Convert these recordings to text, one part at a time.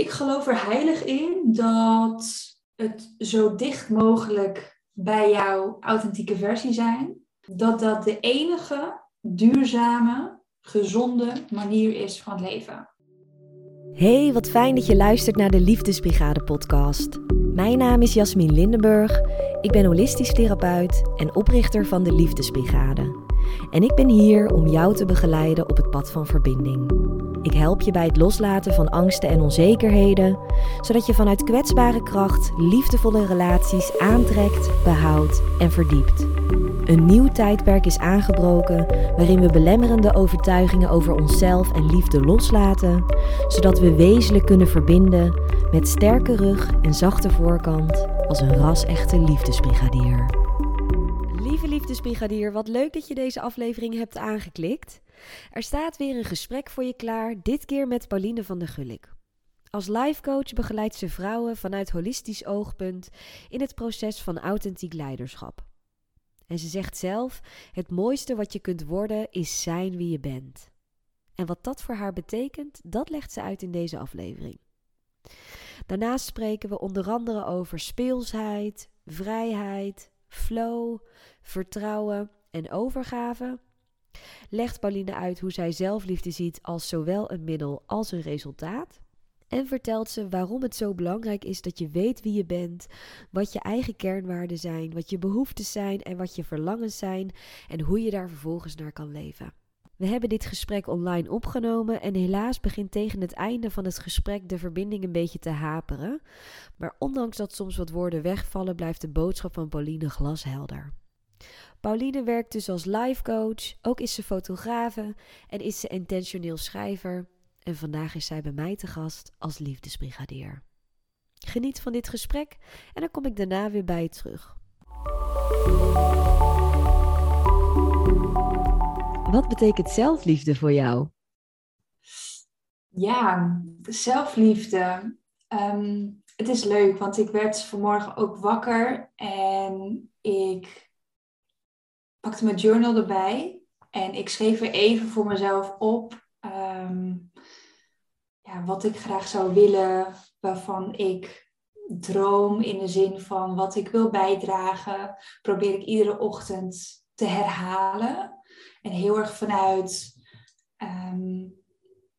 Ik geloof er heilig in dat het zo dicht mogelijk bij jouw authentieke versie zijn, dat dat de enige duurzame, gezonde manier is van het leven. Hey, wat fijn dat je luistert naar de Liefdesbrigade podcast. Mijn naam is Yasmin Lindenburg. Ik ben holistisch therapeut en oprichter van de Liefdesbrigade. En ik ben hier om jou te begeleiden op het pad van verbinding. Ik help je bij het loslaten van angsten en onzekerheden, zodat je vanuit kwetsbare kracht liefdevolle relaties aantrekt, behoudt en verdiept. Een nieuw tijdperk is aangebroken waarin we belemmerende overtuigingen over onszelf en liefde loslaten, zodat we wezenlijk kunnen verbinden met sterke rug en zachte voorkant als een ras-echte liefdesbrigadier. Lieve liefdesbrigadier, wat leuk dat je deze aflevering hebt aangeklikt. Er staat weer een gesprek voor je klaar, dit keer met Pauline van der Gulik. Als lifecoach begeleidt ze vrouwen vanuit holistisch oogpunt in het proces van authentiek leiderschap. En ze zegt zelf, het mooiste wat je kunt worden is zijn wie je bent. En wat dat voor haar betekent, dat legt ze uit in deze aflevering. Daarnaast spreken we onder andere over speelsheid, vrijheid, flow, vertrouwen en overgave. Legt Pauline uit hoe zij zelfliefde ziet als zowel een middel als een resultaat. En vertelt ze waarom het zo belangrijk is dat je weet wie je bent, wat je eigen kernwaarden zijn, wat je behoeftes zijn en wat je verlangens zijn en hoe je daar vervolgens naar kan leven. We hebben dit gesprek online opgenomen en helaas begint tegen het einde van het gesprek de verbinding een beetje te haperen. Maar ondanks dat soms wat woorden wegvallen, blijft de boodschap van Pauline glashelder. Pauline werkt dus als lifecoach, ook is ze fotografe en is ze intentioneel schrijver. En vandaag is zij bij mij te gast als liefdesbrigadier. Geniet van dit gesprek en dan kom ik daarna weer bij je terug. Wat betekent zelfliefde voor jou? Ja, zelfliefde. Het is leuk, want ik werd vanmorgen ook wakker en ik pakte mijn journal erbij. En ik schreef er even voor mezelf op wat ik graag zou willen, waarvan ik droom in de zin van wat ik wil bijdragen, probeer ik iedere ochtend te herhalen. En heel erg vanuit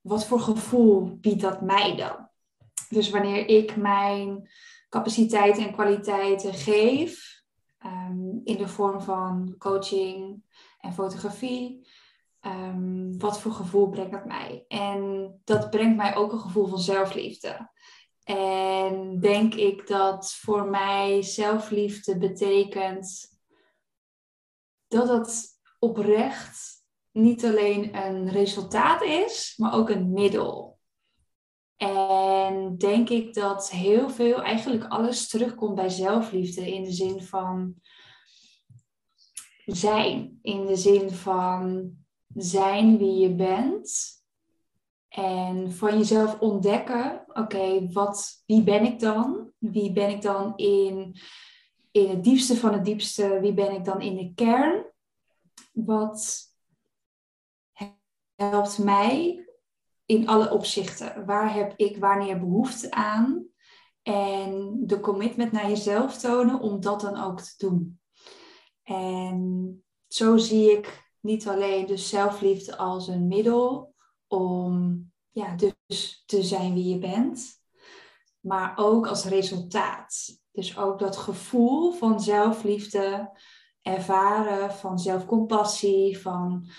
wat voor gevoel biedt dat mij dan. Dus wanneer ik mijn capaciteiten en kwaliteiten geef in de vorm van coaching en fotografie, wat voor gevoel brengt dat mij? En dat brengt mij ook een gevoel van zelfliefde. En denk ik dat voor mij zelfliefde betekent dat het oprecht niet alleen een resultaat is, maar ook een middel. En denk ik dat heel veel, eigenlijk alles terugkomt bij zelfliefde in de zin van zijn. In de zin van zijn wie je bent en van jezelf ontdekken, wie ben ik dan? Wie ben ik dan in het diepste van het diepste? Wie ben ik dan in de kern? Wat helpt mij in alle opzichten? Waar heb ik wanneer behoefte aan? En de commitment naar jezelf tonen om dat dan ook te doen. En zo zie ik niet alleen dus zelfliefde als een middel om dus te zijn wie je bent, maar ook als resultaat. Dus ook dat gevoel van zelfliefde ervaren, van zelfcompassie, van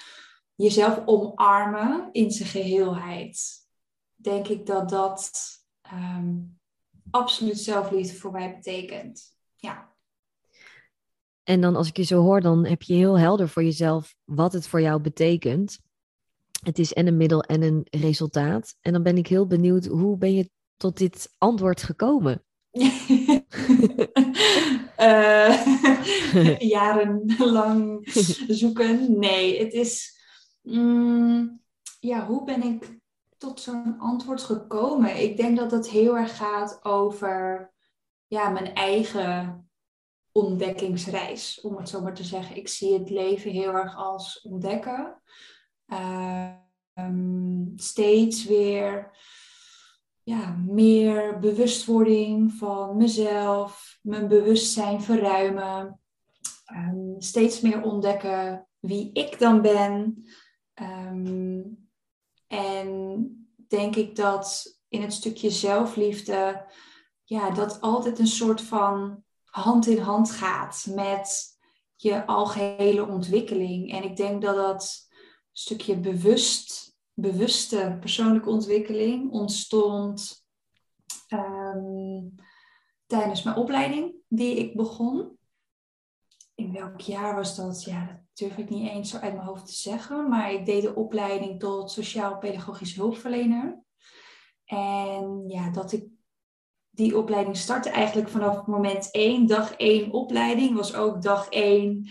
jezelf omarmen in zijn geheelheid. Denk ik dat absoluut zelfliefde voor mij betekent. Ja. En dan als ik je zo hoor, dan heb je heel helder voor jezelf wat het voor jou betekent. Het is en een middel en een resultaat. En dan ben ik heel benieuwd, hoe ben je tot dit antwoord gekomen? Jarenlang zoeken. Nee, het is... hoe ben ik tot zo'n antwoord gekomen? Ik denk dat het heel erg gaat over mijn eigen ontdekkingsreis, om het zo maar te zeggen. Ik zie het leven heel erg als ontdekken. Steeds weer meer bewustwording van mezelf, mijn bewustzijn verruimen, steeds meer ontdekken wie ik dan ben. En denk ik dat in het stukje zelfliefde, dat altijd een soort van hand in hand gaat met je algehele ontwikkeling. En ik denk dat dat stukje bewuste persoonlijke ontwikkeling ontstond tijdens mijn opleiding die ik begon. In welk jaar was dat? Ja, dat durf ik niet eens zo uit mijn hoofd te zeggen. Maar ik deed de opleiding tot sociaal-pedagogisch hulpverlener. En ja, dat ik die opleiding startte eigenlijk vanaf moment 1. Dag 1 opleiding was ook dag 1.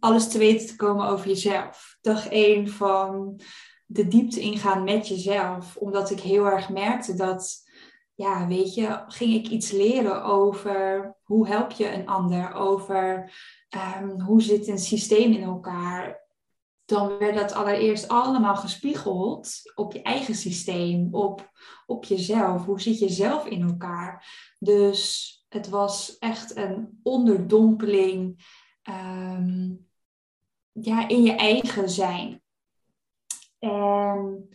Alles te weten te komen over jezelf. Dag 1 van de diepte ingaan met jezelf. Omdat ik heel erg merkte dat, ging ik iets leren over hoe help je een ander? Over hoe zit een systeem in elkaar? Dan werd dat allereerst allemaal gespiegeld op je eigen systeem, op jezelf. Hoe zit je zelf in elkaar? Dus het was echt een onderdompeling in je eigen zijn. En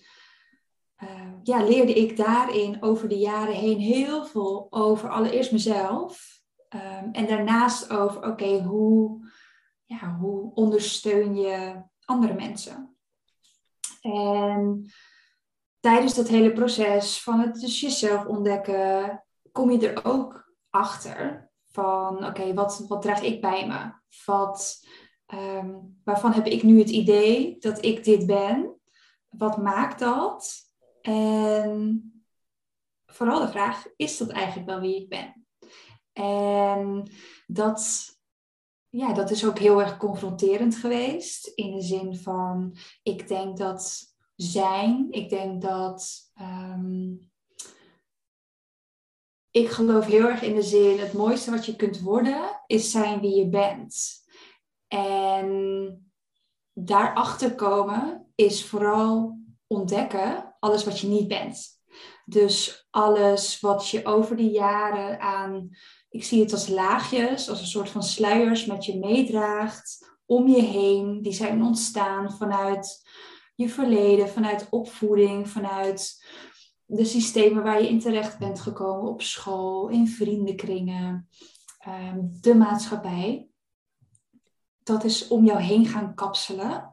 leerde ik daarin over de jaren heen heel veel over allereerst mezelf. En daarnaast over hoe ondersteun je andere mensen. En tijdens dat hele proces van het dus jezelf ontdekken, kom je er ook achter van wat draag ik bij me? Waarvan heb ik nu het idee dat ik dit ben? Wat maakt dat? En vooral de vraag, is dat eigenlijk wel wie ik ben? En dat is ook heel erg confronterend geweest. In de zin van, ik geloof heel erg in de zin, het mooiste wat je kunt worden, is zijn wie je bent. En daarachter komen is vooral ontdekken alles wat je niet bent. Dus alles wat je over de jaren aan, ik zie het als laagjes, als een soort van sluiers met je meedraagt, om je heen. Die zijn ontstaan vanuit je verleden, vanuit opvoeding, vanuit de systemen waar je in terecht bent gekomen op school, in vriendenkringen, de maatschappij. Dat is om jou heen gaan kapselen.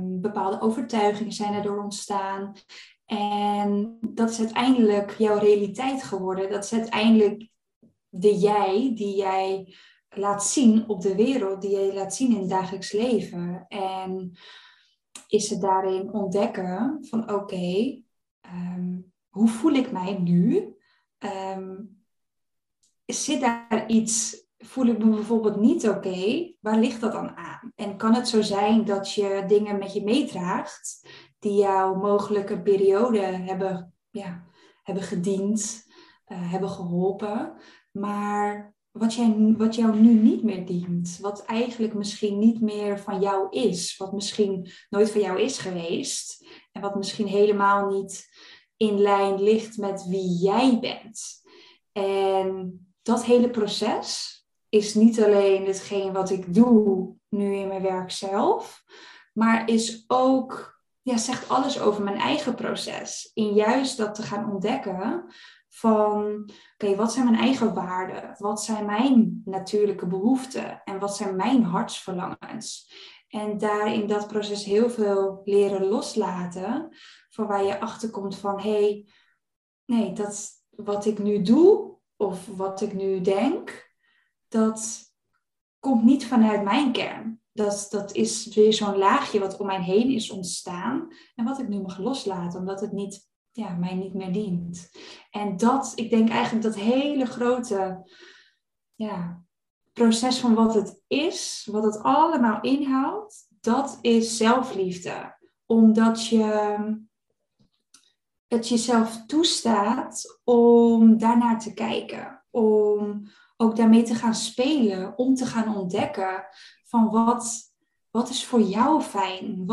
Bepaalde overtuigingen zijn erdoor ontstaan. En dat is uiteindelijk jouw realiteit geworden. Dat is uiteindelijk de jij die jij laat zien op de wereld, die jij laat zien in het dagelijks leven. En is het daarin ontdekken van hoe voel ik mij nu? Zit daar iets? Voel ik me bijvoorbeeld niet oké? Waar ligt dat dan aan? En kan het zo zijn dat je dingen met je meedraagt die jou mogelijk een periode hebben gediend, hebben geholpen, maar wat jou nu niet meer dient, wat eigenlijk misschien niet meer van jou is, wat misschien nooit van jou is geweest en wat misschien helemaal niet in lijn ligt met wie jij bent. En dat hele proces is niet alleen hetgeen wat ik doe nu in mijn werk zelf, maar is ook, zegt alles over mijn eigen proces. In juist dat te gaan ontdekken van, wat zijn mijn eigen waarden? Wat zijn mijn natuurlijke behoeften? En wat zijn mijn hartsverlangens? En daarin dat proces heel veel leren loslaten, van waar je achterkomt van, dat wat ik nu doe, of wat ik nu denk, dat komt niet vanuit mijn kern. Dat is weer zo'n laagje wat om mij heen is ontstaan. En wat ik nu mag loslaten, omdat het niet, mij niet meer dient. En dat, ik denk eigenlijk dat hele grote proces van wat het is, wat het allemaal inhoudt, dat is zelfliefde. Omdat je het jezelf toestaat om daarnaar te kijken. Om ook daarmee te gaan spelen. Om te gaan ontdekken van wat is voor jou fijn?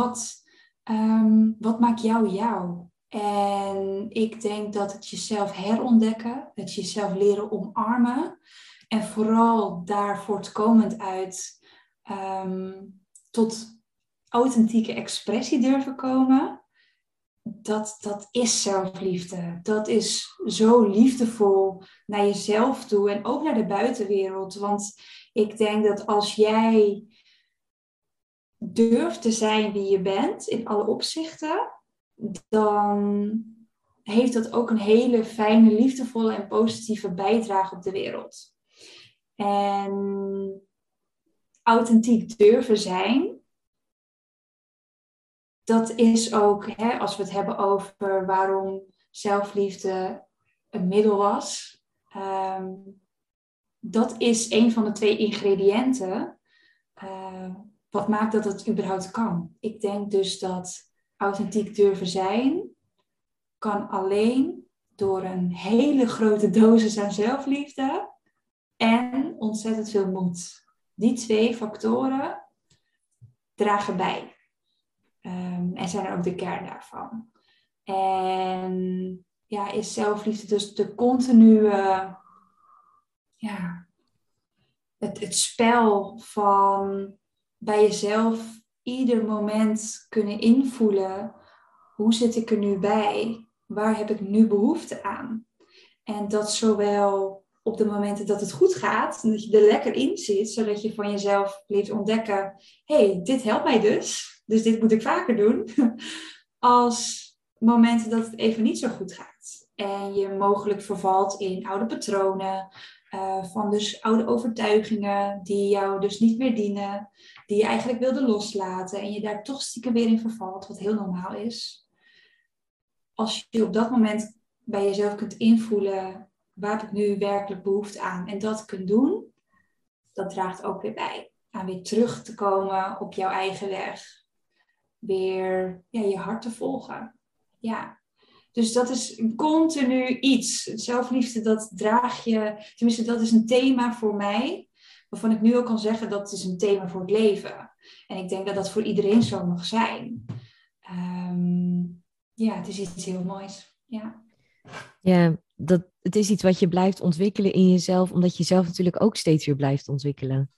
Wat maakt jou jou? En ik denk dat het jezelf herontdekken, het jezelf leren omarmen en vooral daar voortkomend uit tot authentieke expressie durven komen, dat is zelfliefde. Dat is zo liefdevol naar jezelf toe en ook naar de buitenwereld. Want ik denk dat als jij durft te zijn wie je bent in alle opzichten, dan heeft dat ook een hele fijne, liefdevolle en positieve bijdrage op de wereld. En authentiek durven zijn, dat is ook, als we het hebben over waarom zelfliefde een middel was, dat is een van de twee ingrediënten wat maakt dat het überhaupt kan. Ik denk dus dat authentiek durven zijn kan alleen door een hele grote dosis aan zelfliefde en ontzettend veel moed. Die twee factoren dragen bij. En zijn er ook de kern daarvan. En ja, is zelfliefde dus de continue, ja, het spel van bij jezelf ieder moment kunnen invoelen. Hoe zit ik er nu bij? Waar heb ik nu behoefte aan? En dat zowel op de momenten dat het goed gaat, dat je er lekker in zit, zodat je van jezelf leert ontdekken, hey, dit helpt mij dus dit moet ik vaker doen, als momenten dat het even niet zo goed gaat. En je mogelijk vervalt in oude patronen, van dus oude overtuigingen die jou dus niet meer dienen, die je eigenlijk wilde loslaten en je daar toch stiekem weer in vervalt, wat heel normaal is. Als je op dat moment bij jezelf kunt invoelen, waar heb ik nu werkelijk behoefte aan, en dat kunt doen, dat draagt ook weer bij aan weer terug te komen op jouw eigen weg. Weer je hart te volgen. Ja. Dus dat is een continu iets. Zelfliefde, dat draag je. Tenminste, dat is een thema voor mij. Waarvan ik nu ook kan zeggen dat het is een thema voor het leven. En ik denk dat dat voor iedereen zo mag zijn. Het is iets heel moois. Ja. Ja, het is iets wat je blijft ontwikkelen in jezelf. Omdat je zelf natuurlijk ook steeds weer blijft ontwikkelen.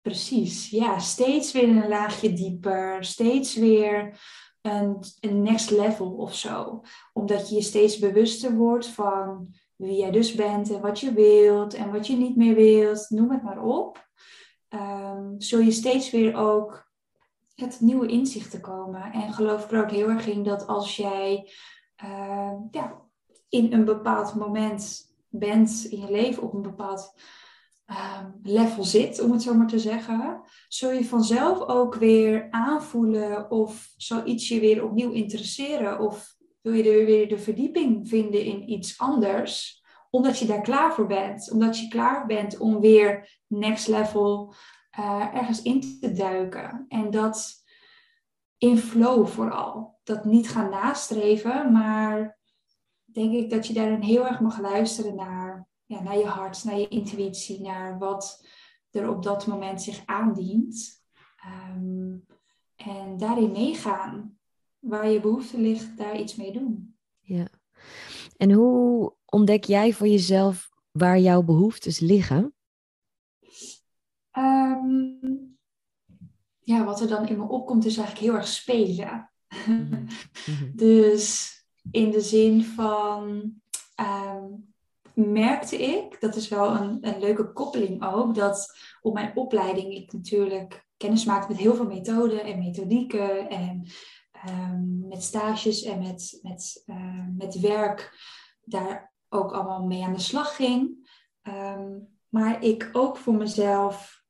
Precies, ja. Steeds weer een laagje dieper. Steeds weer een next level of zo. Omdat je je steeds bewuster wordt van wie jij dus bent en wat je wilt en wat je niet meer wilt. Noem het maar op. Zul je steeds weer ook het nieuwe inzicht te komen. En geloof ik er ook heel erg in dat als jij in een bepaald moment bent in je leven, op een bepaald level zit, om het zo maar te zeggen, zul je vanzelf ook weer aanvoelen of zal iets je weer opnieuw interesseren of wil je er weer de verdieping vinden in iets anders, omdat je daar klaar voor bent, omdat je klaar bent om weer next level ergens in te duiken. En dat in flow vooral, dat niet gaan nastreven, maar denk ik dat je daarin heel erg mag luisteren naar je hart, naar je intuïtie, naar wat er op dat moment zich aandient. En daarin meegaan. Waar je behoefte ligt, daar iets mee doen. Ja. En hoe ontdek jij voor jezelf waar jouw behoeftes liggen? Wat er dan in me opkomt is eigenlijk heel erg spelen. Mm-hmm. Dus in de zin van merkte ik, dat is wel een leuke koppeling ook, dat op mijn opleiding ik natuurlijk kennis maakte met heel veel methoden en methodieken en met stages en met werk daar ook allemaal mee aan de slag ging. Maar ik ook voor mezelf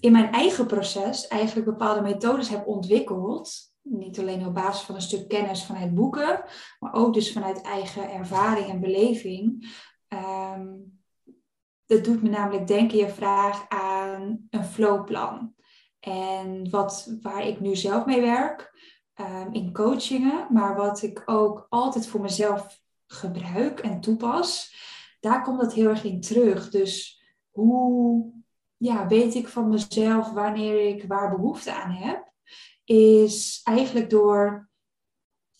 in mijn eigen proces eigenlijk bepaalde methodes heb ontwikkeld. Niet alleen op basis van een stuk kennis vanuit boeken, maar ook dus vanuit eigen ervaring en beleving. Dat doet me namelijk denken, je vraag, aan een flowplan. En waar ik nu zelf mee werk, in coachingen, maar wat ik ook altijd voor mezelf gebruik en toepas, daar komt dat heel erg in terug. Dus hoe weet ik van mezelf wanneer ik waar behoefte aan heb? Is eigenlijk door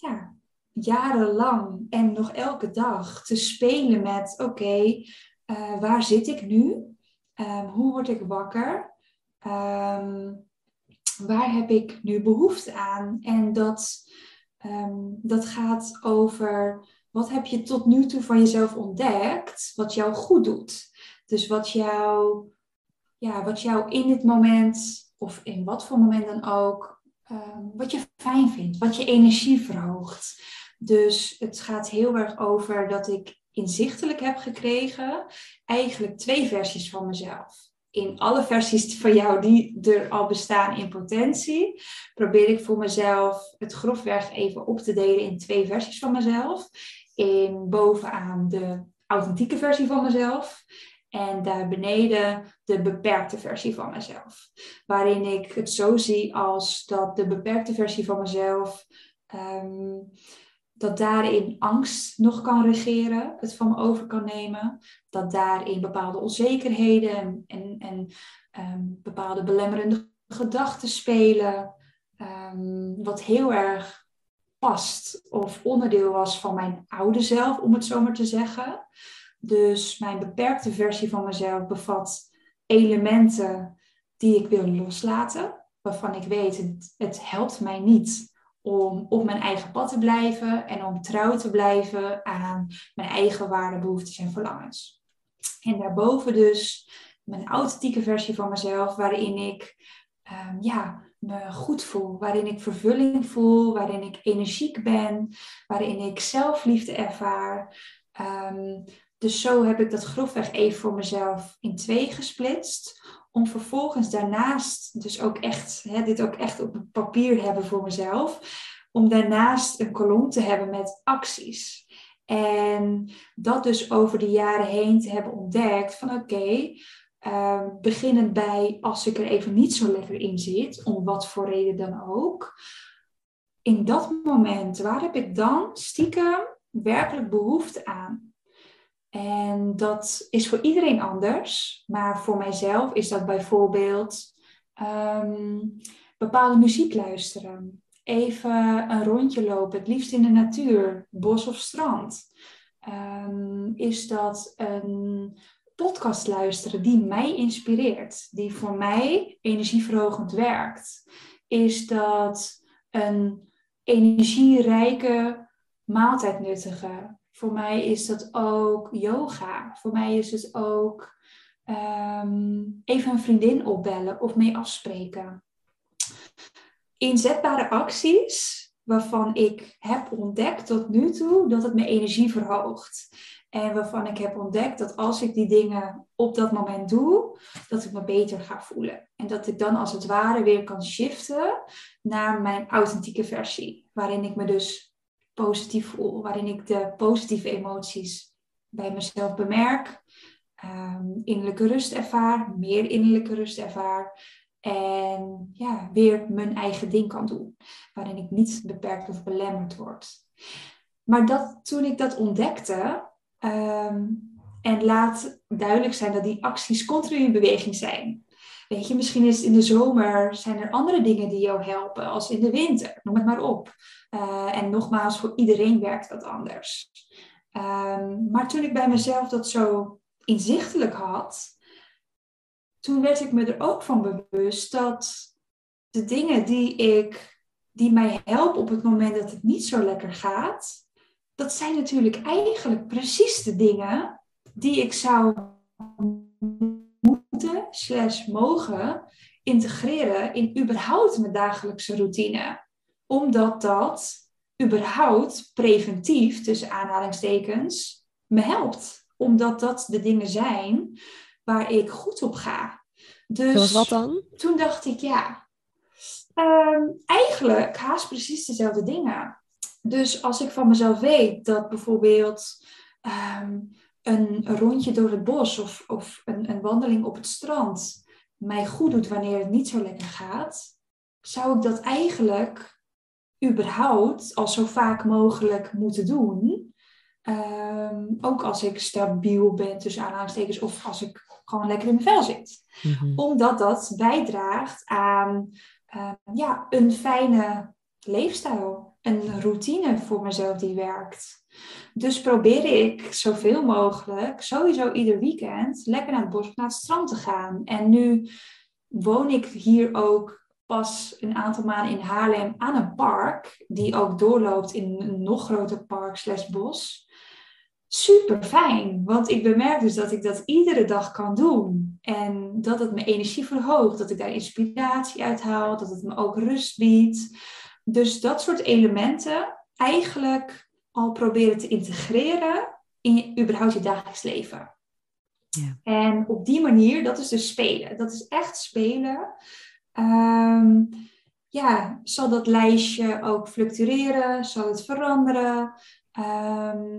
ja, jarenlang en nog elke dag te spelen met oké, waar zit ik nu? Hoe word ik wakker? Waar heb ik nu behoefte aan? En dat gaat over wat heb je tot nu toe van jezelf ontdekt, wat jou goed doet. Dus wat jou in dit moment, of in wat voor moment dan ook, wat je fijn vindt, wat je energie verhoogt. Dus het gaat heel erg over dat ik inzichtelijk heb gekregen, eigenlijk 2 versies van mezelf. In alle versies van jou die er al bestaan in potentie, probeer ik voor mezelf het grofweg even op te delen in 2 versies van mezelf. In bovenaan de authentieke versie van mezelf en daar beneden de beperkte versie van mezelf. Waarin ik het zo zie als dat de beperkte versie van mezelf, dat daarin angst nog kan regeren, het van me over kan nemen. Dat daarin bepaalde onzekerheden en bepaalde belemmerende gedachten spelen. Wat heel erg past of onderdeel was van mijn oude zelf, om het zo maar te zeggen. Dus mijn beperkte versie van mezelf bevat elementen die ik wil loslaten. Waarvan ik weet, het helpt mij niet om op mijn eigen pad te blijven en om trouw te blijven aan mijn eigen waarden, behoeftes en verlangens. En daarboven dus mijn authentieke versie van mezelf, waarin ik me goed voel, waarin ik vervulling voel, waarin ik energiek ben, waarin ik zelfliefde ervaar. Dus zo heb ik dat grofweg even voor mezelf in 2 gesplitst. Om vervolgens daarnaast, dus ook echt, dit ook echt op papier te hebben voor mezelf. Om daarnaast een kolom te hebben met acties. En dat dus over de jaren heen te hebben ontdekt van oké, beginnend bij als ik er even niet zo lekker in zit. Om wat voor reden dan ook. In dat moment, waar heb ik dan stiekem werkelijk behoefte aan? En dat is voor iedereen anders. Maar voor mijzelf is dat bijvoorbeeld bepaalde muziek luisteren. Even een rondje lopen, het liefst in de natuur, bos of strand. Is dat een podcast luisteren die mij inspireert, die voor mij energieverhogend werkt? Is dat een energierijke maaltijd nuttigen? Voor mij is dat ook yoga. Voor mij is het ook even een vriendin opbellen of mee afspreken. Inzetbare acties waarvan ik heb ontdekt tot nu toe dat het mijn energie verhoogt. En waarvan ik heb ontdekt dat als ik die dingen op dat moment doe, dat ik me beter ga voelen. En dat ik dan als het ware weer kan shiften naar mijn authentieke versie. Waarin ik me dus positief voel, waarin ik de positieve emoties bij mezelf bemerk, innerlijke rust ervaar, meer innerlijke rust ervaar en weer mijn eigen ding kan doen, waarin ik niet beperkt of belemmerd word. Maar toen ik dat ontdekte, en laat duidelijk zijn dat die acties continu in beweging zijn. Weet je, misschien is het in de zomer, zijn er andere dingen die jou helpen als in de winter. Noem het maar op. En nogmaals, voor iedereen werkt dat anders. Maar toen ik bij mezelf dat zo inzichtelijk had, toen werd ik me er ook van bewust dat de dingen die mij helpen op het moment dat het niet zo lekker gaat, dat zijn natuurlijk eigenlijk precies de dingen die ik zou moeten/mogen integreren in überhaupt mijn dagelijkse routine. Omdat dat überhaupt preventief, tussen aanhalingstekens, me helpt. Omdat dat de dingen zijn waar ik goed op ga. Dus wat dan? Toen dacht ik, eigenlijk haast precies dezelfde dingen. Dus als ik van mezelf weet dat bijvoorbeeld een rondje door het bos of een wandeling op het strand mij goed doet wanneer het niet zo lekker gaat, zou ik dat eigenlijk überhaupt al zo vaak mogelijk moeten doen. Ook als ik stabiel ben tussen aanhalingstekens of als ik gewoon lekker in mijn vel zit. Mm-hmm. Omdat dat bijdraagt aan een fijne leefstijl, een routine voor mezelf die werkt. Dus probeer ik zoveel mogelijk, sowieso ieder weekend, lekker naar het bos of naar het strand te gaan. En nu woon ik hier ook pas een aantal maanden in Haarlem aan een park, die ook doorloopt in een nog groter park / bos. Super fijn, want ik bemerk dus dat ik dat iedere dag kan doen. En dat het mijn energie verhoogt, dat ik daar inspiratie uit haal, dat het me ook rust biedt. Dus dat soort elementen eigenlijk al proberen te integreren in überhaupt je dagelijks leven. Ja. En op die manier, dat is dus spelen. Dat is echt spelen. Zal dat lijstje ook fluctueren? Zal het veranderen?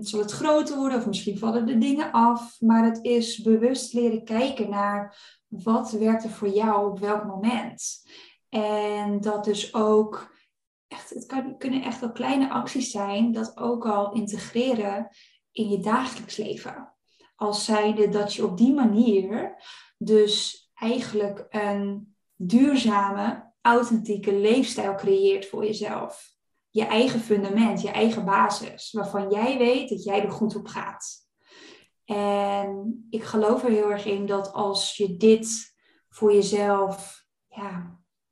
Zal het groter worden? Of misschien vallen de dingen af. Maar het is bewust leren kijken naar wat werkt er voor jou op welk moment. En dat dus ook... Het kunnen echt wel kleine acties zijn, dat ook al integreren in je dagelijks leven. Als zijnde dat je op die manier dus eigenlijk een duurzame, authentieke leefstijl creëert voor jezelf. Je eigen fundament, je eigen basis, waarvan jij weet dat jij er goed op gaat. En ik geloof er heel erg in dat als je dit voor jezelf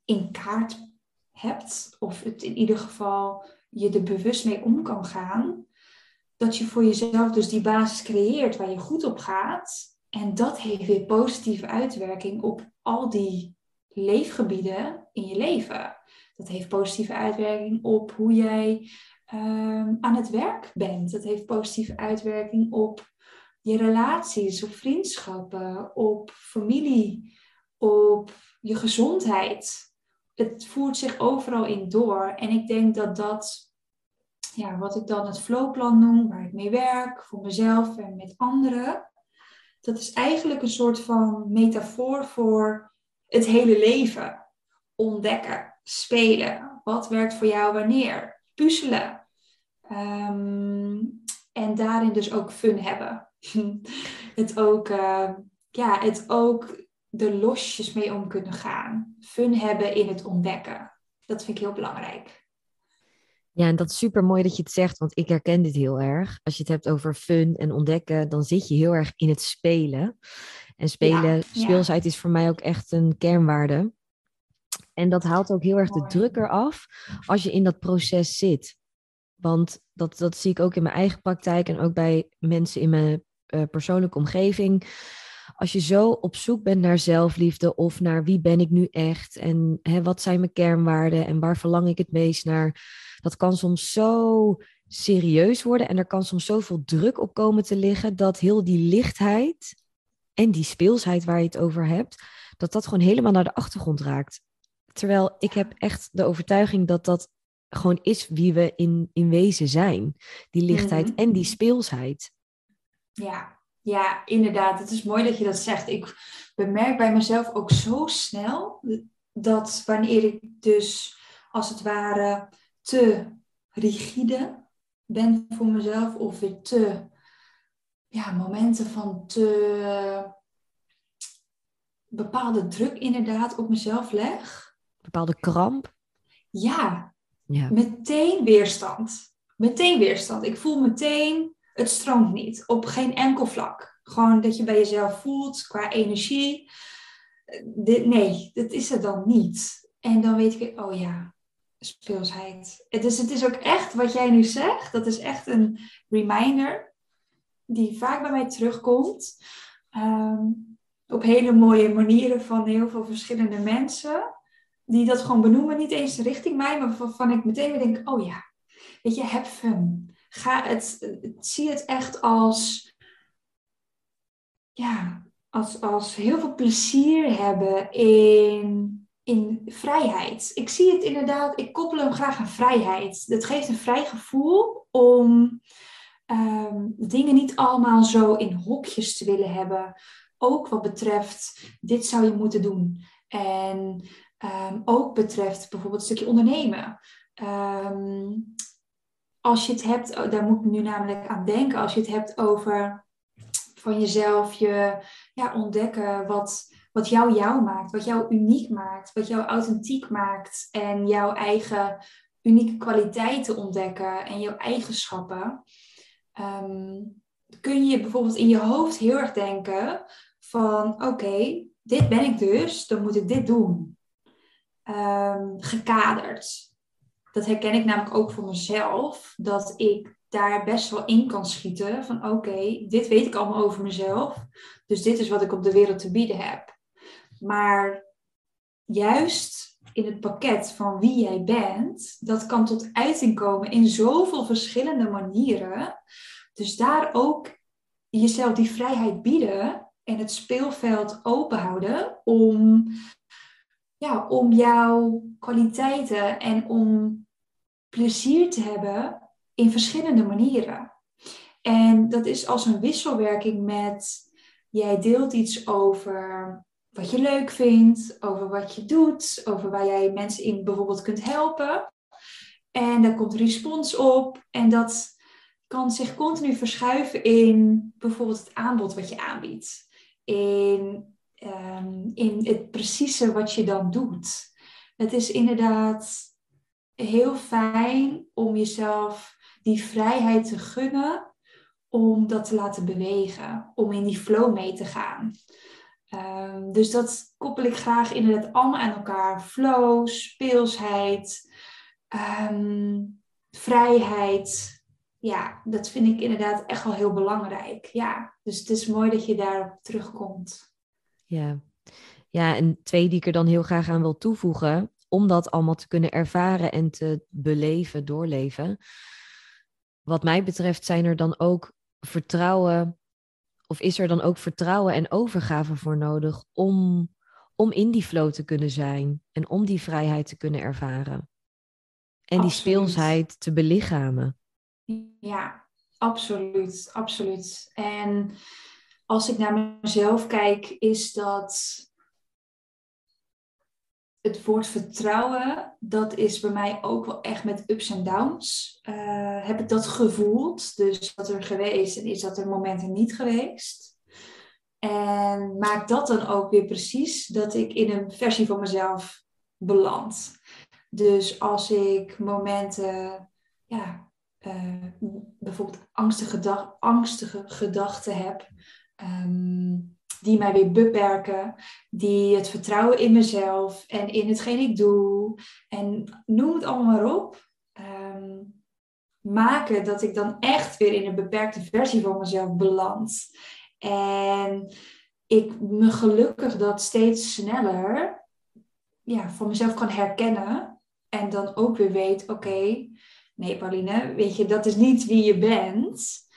in kaart hebt, of het in ieder geval je er bewust mee om kan gaan, dat je voor jezelf dus die basis creëert waar je goed op gaat. En dat heeft weer positieve uitwerking op al die leefgebieden in je leven. Dat heeft positieve uitwerking op hoe jij aan het werk bent. Dat heeft positieve uitwerking op je relaties, op vriendschappen, op familie, op je gezondheid. Het voert zich overal in door. En ik denk dat wat ik dan het flowplan noem, waar ik mee werk, voor mezelf en met anderen, dat is eigenlijk een soort van metafoor voor het hele leven. Ontdekken, spelen, wat werkt voor jou wanneer, puzzelen. En daarin dus ook fun hebben. Het ook er losjes mee om kunnen gaan. Fun hebben in het ontdekken. Dat vind ik heel belangrijk. Ja, en dat is super mooi dat je het zegt, want ik herken dit heel erg. Als je het hebt over fun en ontdekken, dan zit je heel erg in het spelen. En speelsheid is voor mij ook echt een kernwaarde. En dat haalt ook heel erg de druk eraf als je in dat proces zit. Want dat zie ik ook in mijn eigen praktijk en ook bij mensen in mijn persoonlijke omgeving. Als je zo op zoek bent naar zelfliefde of naar wie ben ik nu echt en wat zijn mijn kernwaarden en waar verlang ik het meest naar, dat kan soms zo serieus worden en er kan soms zoveel druk op komen te liggen dat heel die lichtheid en die speelsheid waar je het over hebt, dat gewoon helemaal naar de achtergrond raakt. Terwijl ik heb echt de overtuiging dat dat gewoon is wie we in wezen zijn. Die lichtheid en die speelsheid. Ja. Ja, inderdaad. Het is mooi dat je dat zegt. Ik bemerk bij mezelf ook zo snel dat wanneer ik dus als het ware te rigide ben voor mezelf of weer te momenten van te bepaalde druk inderdaad op mezelf leg. Bepaalde kramp. Ja, meteen weerstand. Ik voel meteen... Het stroomt niet, op geen enkel vlak. Gewoon dat je bij jezelf voelt, qua energie. Nee, dat is het dan niet. En dan weet ik, speelsheid. Dus het is ook echt wat jij nu zegt. Dat is echt een reminder die vaak bij mij terugkomt. Op hele mooie manieren van heel veel verschillende mensen. Die dat gewoon benoemen, niet eens richting mij. Maar waarvan ik meteen weer denk, weet je, have fun. Zie het echt als heel veel plezier hebben in vrijheid. Ik zie het inderdaad, ik koppel hem graag aan vrijheid. Dat geeft een vrij gevoel om dingen niet allemaal zo in hokjes te willen hebben. Ook wat betreft, dit zou je moeten doen. En ook betreft bijvoorbeeld een stukje ondernemen. Als je het hebt, daar moet ik nu namelijk aan denken, als je het hebt over van jezelf je ontdekken wat jou maakt, wat jou uniek maakt, wat jou authentiek maakt en jouw eigen unieke kwaliteiten ontdekken en jouw eigenschappen. Kun je bijvoorbeeld in je hoofd heel erg denken van oké, dit ben ik dus, dan moet ik dit doen. Gekaderd. Dat herken ik namelijk ook voor mezelf, dat ik daar best wel in kan schieten van oké, dit weet ik allemaal over mezelf, dus dit is wat ik op de wereld te bieden heb. Maar juist in het pakket van wie jij bent, dat kan tot uiting komen in zoveel verschillende manieren. Dus daar ook jezelf die vrijheid bieden en het speelveld open houden om jouw kwaliteiten en om plezier te hebben in verschillende manieren. En dat is als een wisselwerking met, jij deelt iets over wat je leuk vindt, over wat je doet, over waar jij mensen in bijvoorbeeld kunt helpen. En daar komt respons op en dat kan zich continu verschuiven in bijvoorbeeld het aanbod wat je aanbiedt. In het precieze wat je dan doet. Het is inderdaad heel fijn om jezelf die vrijheid te gunnen, om dat te laten bewegen, om in die flow mee te gaan. Dus dat koppel ik graag inderdaad allemaal aan elkaar. Flow, speelsheid, vrijheid. Ja, dat vind ik inderdaad echt wel heel belangrijk. Ja, dus het is mooi dat je daarop terugkomt. Ja, en twee die ik er dan heel graag aan wil toevoegen, om dat allemaal te kunnen ervaren en te beleven, doorleven. Wat mij betreft is er dan ook vertrouwen en overgave voor nodig om in die flow te kunnen zijn en om die vrijheid te kunnen ervaren. En absoluut. Die speelsheid te belichamen. Ja, absoluut, absoluut. En als ik naar mezelf kijk, is dat het woord vertrouwen, dat is bij mij ook wel echt met ups en downs. Heb ik dat gevoeld? Dus is dat er geweest en is dat er momenten niet geweest? En maakt dat dan ook weer precies dat ik in een versie van mezelf beland? Dus als ik momenten, bijvoorbeeld angstige gedachten heb, die mij weer beperken, die het vertrouwen in mezelf en in hetgeen ik doe en noem het allemaal maar op, maken dat ik dan echt weer in een beperkte versie van mezelf beland. En ik me gelukkig dat steeds sneller van mezelf kan herkennen en dan ook weer weet, oké, nee Pauline, weet je, dat is niet wie je bent.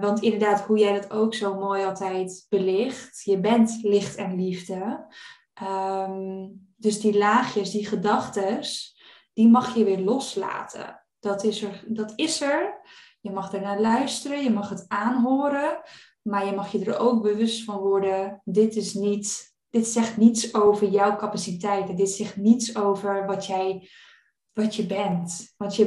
Want inderdaad, hoe jij dat ook zo mooi altijd belicht. Je bent licht en liefde. Dus die laagjes, die gedachtes, die mag je weer loslaten. Dat is er. Je mag ernaar luisteren, je mag het aanhoren. Maar je mag je er ook bewust van worden. Dit zegt niets over jouw capaciteiten. Dit zegt niets over wat je bent. Want je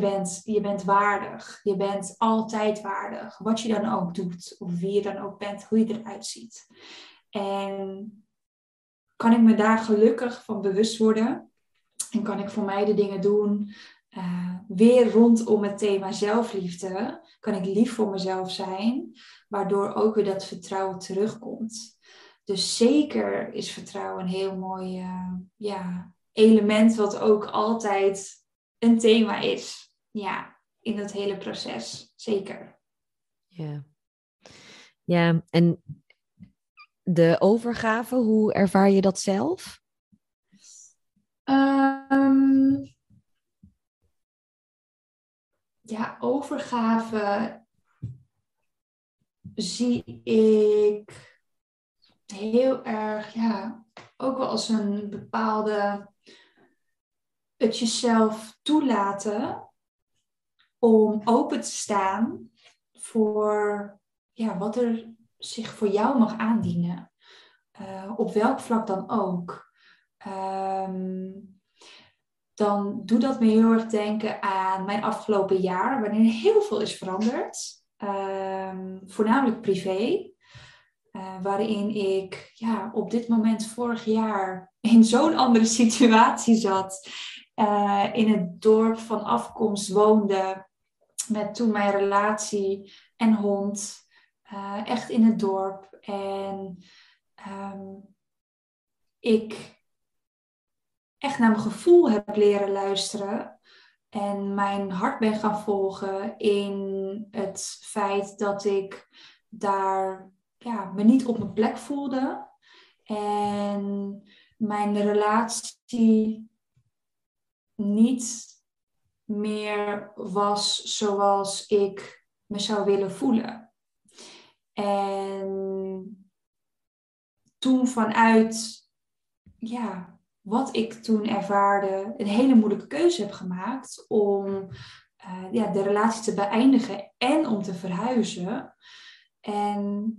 bent waardig. Je bent altijd waardig. Wat je dan ook doet. Of wie je dan ook bent. Hoe je eruit ziet. En kan ik me daar gelukkig van bewust worden. En kan ik voor mij de dingen doen. Weer rondom het thema zelfliefde. Kan ik lief voor mezelf zijn. Waardoor ook weer dat vertrouwen terugkomt. Dus zeker is vertrouwen een heel mooi element. Wat ook altijd een thema is, in dat hele proces, zeker. Ja, en de overgave, hoe ervaar je dat zelf? Overgave zie ik heel erg, ook wel als een bepaalde, het jezelf toelaten om open te staan voor wat er zich voor jou mag aandienen. Op welk vlak dan ook. Dan doe dat me heel erg denken aan mijn afgelopen jaar, waarin heel veel is veranderd. Voornamelijk privé. Waarin ik op dit moment vorig jaar in zo'n andere situatie zat. in het dorp van afkomst woonde, met toen mijn relatie en hond, echt in het dorp. En ik echt naar mijn gevoel heb leren luisteren en mijn hart ben gaan volgen in het feit dat ik daar me niet op mijn plek voelde. En mijn relatie niet meer was zoals ik me zou willen voelen. En toen vanuit wat ik toen ervaarde, een hele moeilijke keuze heb gemaakt om de relatie te beëindigen en om te verhuizen. En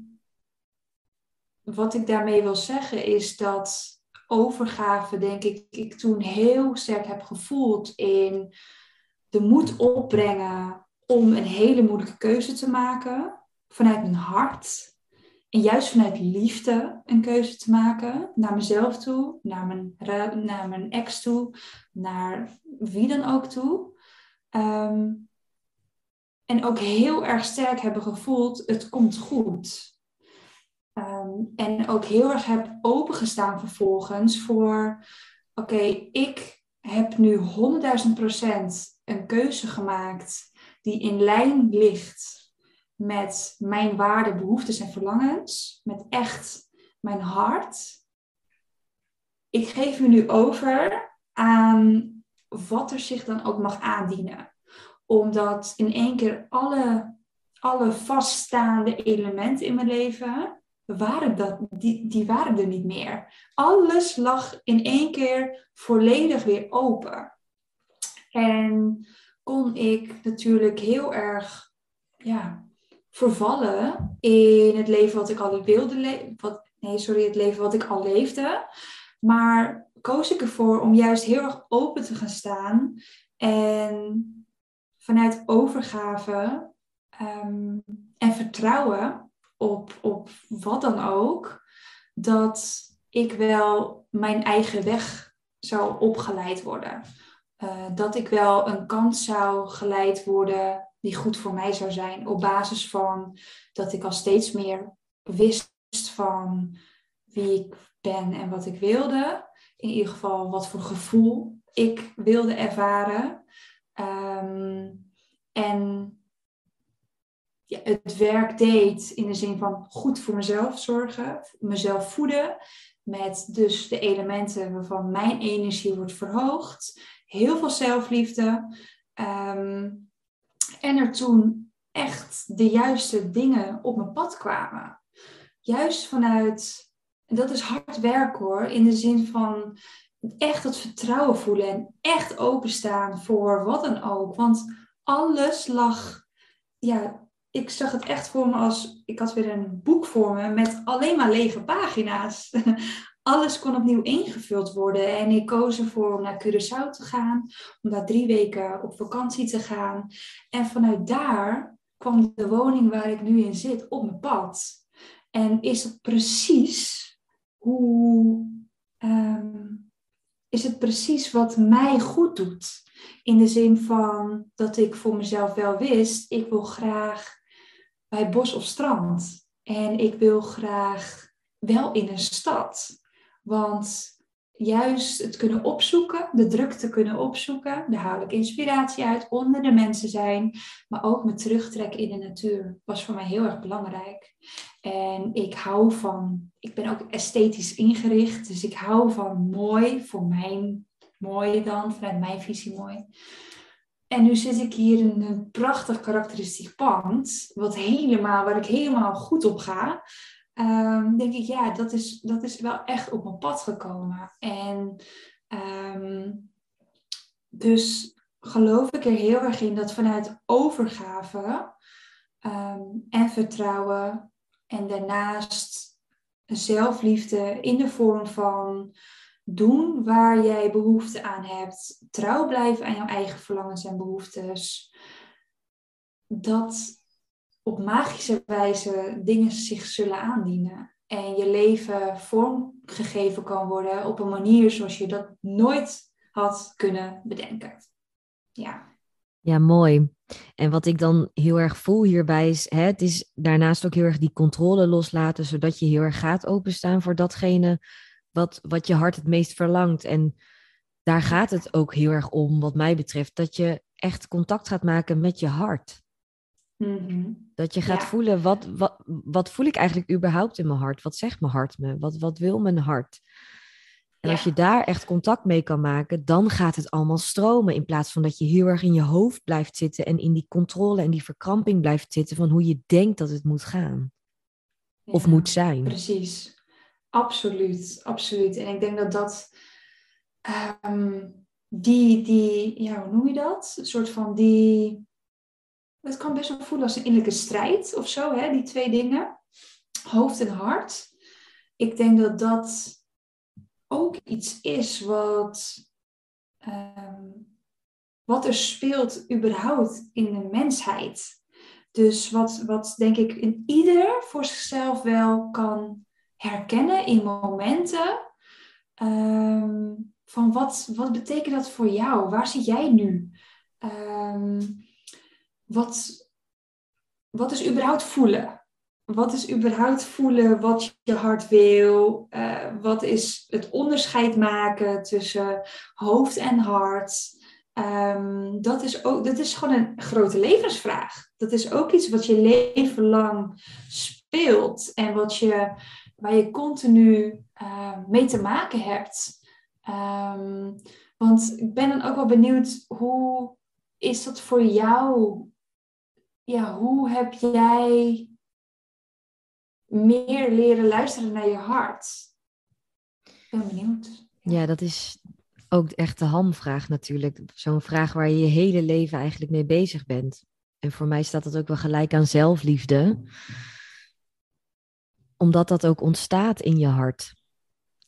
wat ik daarmee wil zeggen is dat overgave, denk ik, ik toen heel sterk heb gevoeld in de moed opbrengen om een hele moeilijke keuze te maken vanuit mijn hart. En juist vanuit liefde een keuze te maken. Naar mezelf toe, naar mijn ex toe, naar wie dan ook toe. En ook heel erg sterk hebben gevoeld, het komt goed. En ook heel erg heb opengestaan vervolgens voor... Oké, ik heb nu 100.000% een keuze gemaakt die in lijn ligt met mijn waarden, behoeftes en verlangens. Met echt mijn hart. Ik geef me nu over aan wat er zich dan ook mag aandienen. Omdat in één keer alle vaststaande elementen in mijn leven, die waren er niet meer. Alles lag in één keer volledig weer open. En kon ik natuurlijk heel erg... vervallen in het leven wat ik al wilde het leven wat ik al leefde. Maar koos ik ervoor om juist heel erg open te gaan staan. En vanuit overgave en vertrouwen op wat dan ook, dat ik wel mijn eigen weg zou opgeleid worden. Dat ik wel een kans zou geleid worden die goed voor mij zou zijn. Op basis van dat ik al steeds meer wist van wie ik ben en wat ik wilde. In ieder geval wat voor gevoel ik wilde ervaren. En het werk deed in de zin van goed voor mezelf zorgen. Mezelf voeden. Met dus de elementen waarvan mijn energie wordt verhoogd. Heel veel zelfliefde. En er toen echt de juiste dingen op mijn pad kwamen. Juist vanuit, en dat is hard werk hoor, in de zin van echt dat vertrouwen voelen en echt openstaan voor wat dan ook. Want alles lag, ik zag het echt voor me als, ik had weer een boek voor me met alleen maar lege pagina's. Alles kon opnieuw ingevuld worden. En ik koos ervoor om naar Curaçao te gaan. Om daar 3 weken op vakantie te gaan. En vanuit daar kwam de woning waar ik nu in zit op mijn pad. En is het precies wat mij goed doet. In de zin van dat ik voor mezelf wel wist. Ik wil graag bij bos of strand. En ik wil graag wel in een stad. Want juist het kunnen opzoeken, de drukte kunnen opzoeken, daar haal ik inspiratie uit, onder de mensen zijn, maar ook me terugtrekken in de natuur was voor mij heel erg belangrijk. En ik ben ook esthetisch ingericht, dus ik hou van mooi, mooi dan, vanuit mijn visie mooi. En nu zit ik hier in een prachtig karakteristiek pand, waar ik helemaal goed op ga. Denk ik, dat is wel echt op mijn pad gekomen. En dus geloof ik er heel erg in dat vanuit overgave en vertrouwen en daarnaast zelfliefde in de vorm van doen waar jij behoefte aan hebt, trouw blijven aan jouw eigen verlangens en behoeftes, dat op magische wijze dingen zich zullen aandienen. En je leven vormgegeven kan worden op een manier zoals je dat nooit had kunnen bedenken. Ja. Ja, mooi. En wat ik dan heel erg voel hierbij is, het is daarnaast ook heel erg die controle loslaten, zodat je heel erg gaat openstaan voor datgene wat je hart het meest verlangt. En daar gaat het ook heel erg om, wat mij betreft, dat je echt contact gaat maken met je hart. Mm-hmm. Dat je gaat voelen, wat voel ik eigenlijk überhaupt in mijn hart? Wat zegt mijn hart me? Wat wil mijn hart? En als je daar echt contact mee kan maken, dan gaat het allemaal stromen. In plaats van dat je heel erg in je hoofd blijft zitten en in die controle en die verkramping blijft zitten van hoe je denkt dat het moet gaan. Ja, of moet zijn. Precies. Absoluut. Absoluut. En ik denk dat hoe noem je dat? Een soort van die... Het kan best wel voelen als een innerlijke strijd of zo, hè? Die twee dingen. Hoofd en hart. Ik denk dat dat ook iets is wat er speelt überhaupt in de mensheid. Dus wat denk ik in ieder voor zichzelf wel kan herkennen in momenten. Van wat betekent dat voor jou? Waar zit jij nu? Wat is überhaupt voelen? Wat is überhaupt voelen wat je hart wil? Wat is het onderscheid maken tussen hoofd en hart? Dat is gewoon een grote levensvraag. Dat is ook iets wat je leven lang speelt. En waar je continu mee te maken hebt. Want ik ben dan ook wel benieuwd, hoe is dat voor jou? Ja, hoe heb jij meer leren luisteren naar je hart? Ik ben benieuwd. Ja, dat is ook echt de hamvraag natuurlijk. Zo'n vraag waar je je hele leven eigenlijk mee bezig bent. En voor mij staat dat ook wel gelijk aan zelfliefde. Omdat dat ook ontstaat in je hart.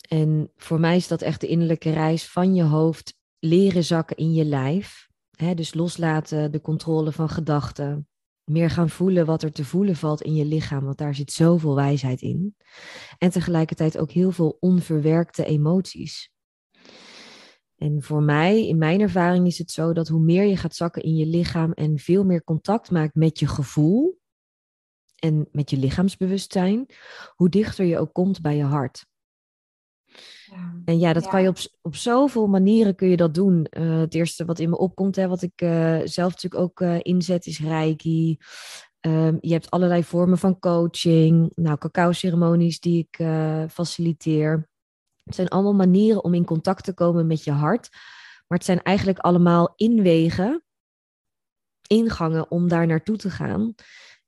En voor mij is dat echt de innerlijke reis van je hoofd leren zakken in je lijf. He, dus loslaten, de controle van gedachten. Meer gaan voelen wat er te voelen valt in je lichaam. Want daar zit zoveel wijsheid in. En tegelijkertijd ook heel veel onverwerkte emoties. En voor mij, in mijn ervaring is het zo dat hoe meer je gaat zakken in je lichaam en veel meer contact maakt met je gevoel en met je lichaamsbewustzijn, hoe dichter je ook komt bij je hart. Ja. En ja, dat kan je op zoveel manieren kun je dat doen. Het eerste wat in me opkomt, wat ik zelf natuurlijk ook inzet, is reiki. Je hebt allerlei vormen van coaching. Nou, cacao-ceremonies die ik faciliteer. Het zijn allemaal manieren om in contact te komen met je hart. Maar het zijn eigenlijk allemaal ingangen om daar naartoe te gaan.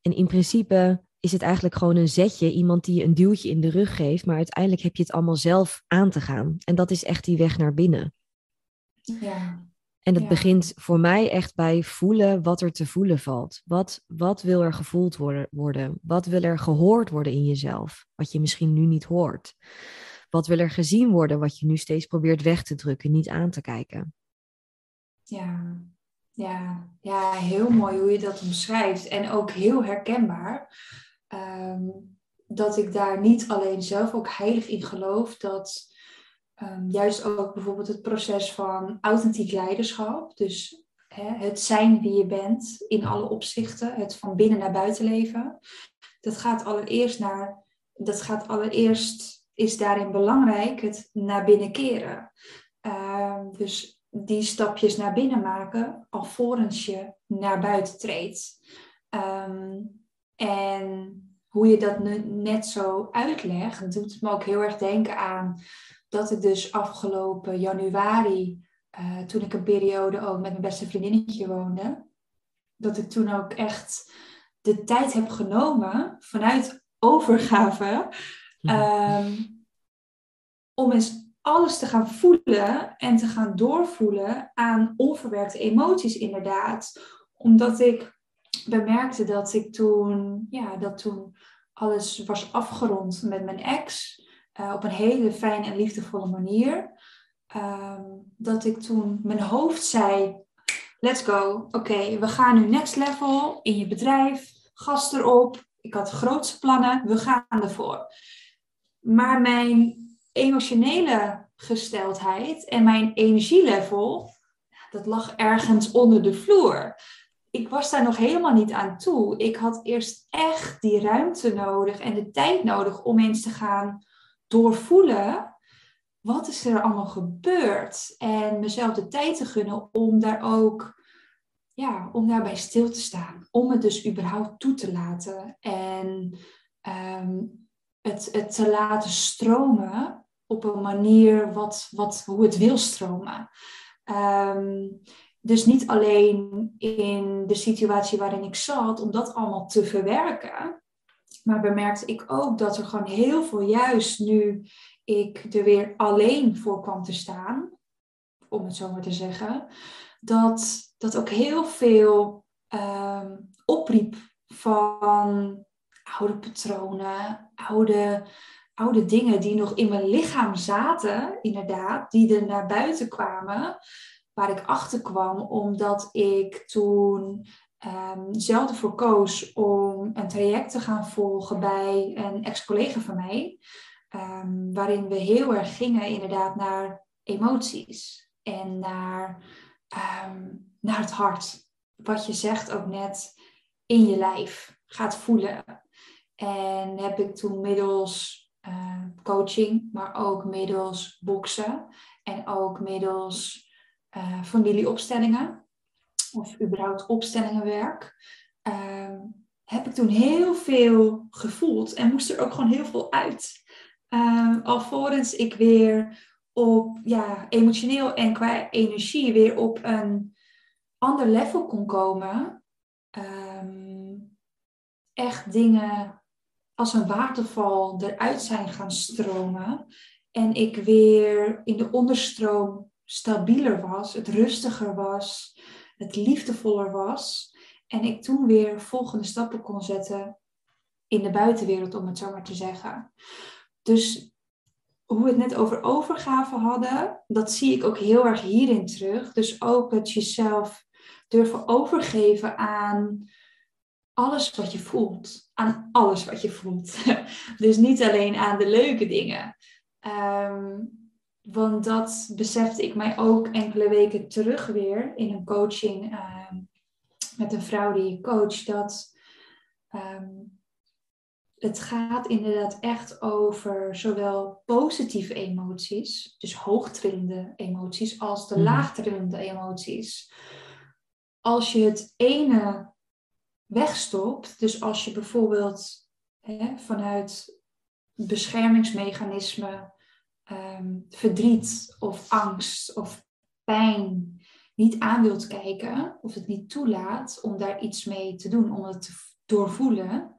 En in principe is het eigenlijk gewoon een zetje, iemand die je een duwtje in de rug geeft, maar uiteindelijk heb je het allemaal zelf aan te gaan. En dat is echt die weg naar binnen. Ja. En dat begint voor mij echt bij voelen wat er te voelen valt. Wat wil er gevoeld worden? Wat wil er gehoord worden in jezelf, wat je misschien nu niet hoort? Wat wil er gezien worden, wat je nu steeds probeert weg te drukken, niet aan te kijken? Ja, heel mooi hoe je dat omschrijft. En ook heel herkenbaar. Dat ik daar niet alleen zelf ook heilig in geloof, dat juist ook bijvoorbeeld het proces van authentiek leiderschap, dus het zijn wie je bent in alle opzichten, het van binnen naar buiten leven, dat gaat allereerst is daarin belangrijk, het naar binnen keren. Dus die stapjes naar binnen maken, alvorens je naar buiten treedt. En hoe je dat nu net zo uitlegt, doet me ook heel erg denken aan dat ik dus afgelopen januari, toen ik een periode ook met mijn beste vriendinnetje woonde, dat ik toen ook echt de tijd heb genomen vanuit overgave om eens alles te gaan voelen en te gaan doorvoelen aan onverwerkte emoties inderdaad. Omdat ik bemerkte dat ik toen alles was afgerond met mijn ex. Op een hele fijne en liefdevolle manier. Dat ik toen mijn hoofd zei, let's go. Oké, we gaan nu next level in je bedrijf. Gas erop. Ik had grootse plannen. We gaan ervoor. Maar mijn emotionele gesteldheid. En mijn energielevel, dat lag ergens onder de vloer. Ik was daar nog helemaal niet aan toe. Ik had eerst echt die ruimte nodig en de tijd nodig om eens te gaan doorvoelen. Wat is er allemaal gebeurd? En mezelf de tijd te gunnen om daar ook, ja, om daarbij stil te staan. Om het dus überhaupt toe te laten. En het te laten stromen op een manier hoe het wil stromen. Dus niet alleen in de situatie waarin ik zat, om dat allemaal te verwerken. Maar bemerkte ik ook dat er gewoon heel veel, juist nu ik er weer alleen voor kwam te staan, om het zo maar te zeggen, dat ook heel veel opriep van oude patronen, oude dingen die nog in mijn lichaam zaten, inderdaad, die er naar buiten kwamen, waar ik achter kwam omdat ik toen zelf ervoor koos om een traject te gaan volgen bij een ex-collega van mij, waarin we heel erg gingen inderdaad naar emoties en naar het hart. Wat je zegt ook net, in je lijf gaat voelen. En heb ik toen middels coaching, maar ook middels boksen en ook middels familieopstellingen of überhaupt opstellingenwerk, heb ik toen heel veel gevoeld en moest er ook gewoon heel veel uit. Alvorens ik weer op, ja, emotioneel en qua energie weer op een ander level kon komen. Echt dingen als een waterval eruit zijn gaan stromen. En ik weer in de onderstroom stabieler was. Het rustiger was. Het liefdevoller was. En ik toen weer volgende stappen kon zetten in de buitenwereld, om het zo maar te zeggen. Dus hoe we het net over overgave hadden, dat zie ik ook heel erg hierin terug. Dus ook dat jezelf durven overgeven aan alles wat je voelt. Aan alles wat je voelt. Dus niet alleen aan de leuke dingen. Want dat besefte ik mij ook enkele weken terug weer in een coaching met een vrouw die ik coach. Dat het gaat inderdaad echt over zowel positieve emoties, dus hoogtrillende emoties, als de laagtrillende emoties. Als je het ene wegstopt. Dus als je bijvoorbeeld vanuit beschermingsmechanismen verdriet of angst of pijn niet aan wilt kijken, of het niet toelaat om daar iets mee te doen, om het te doorvoelen,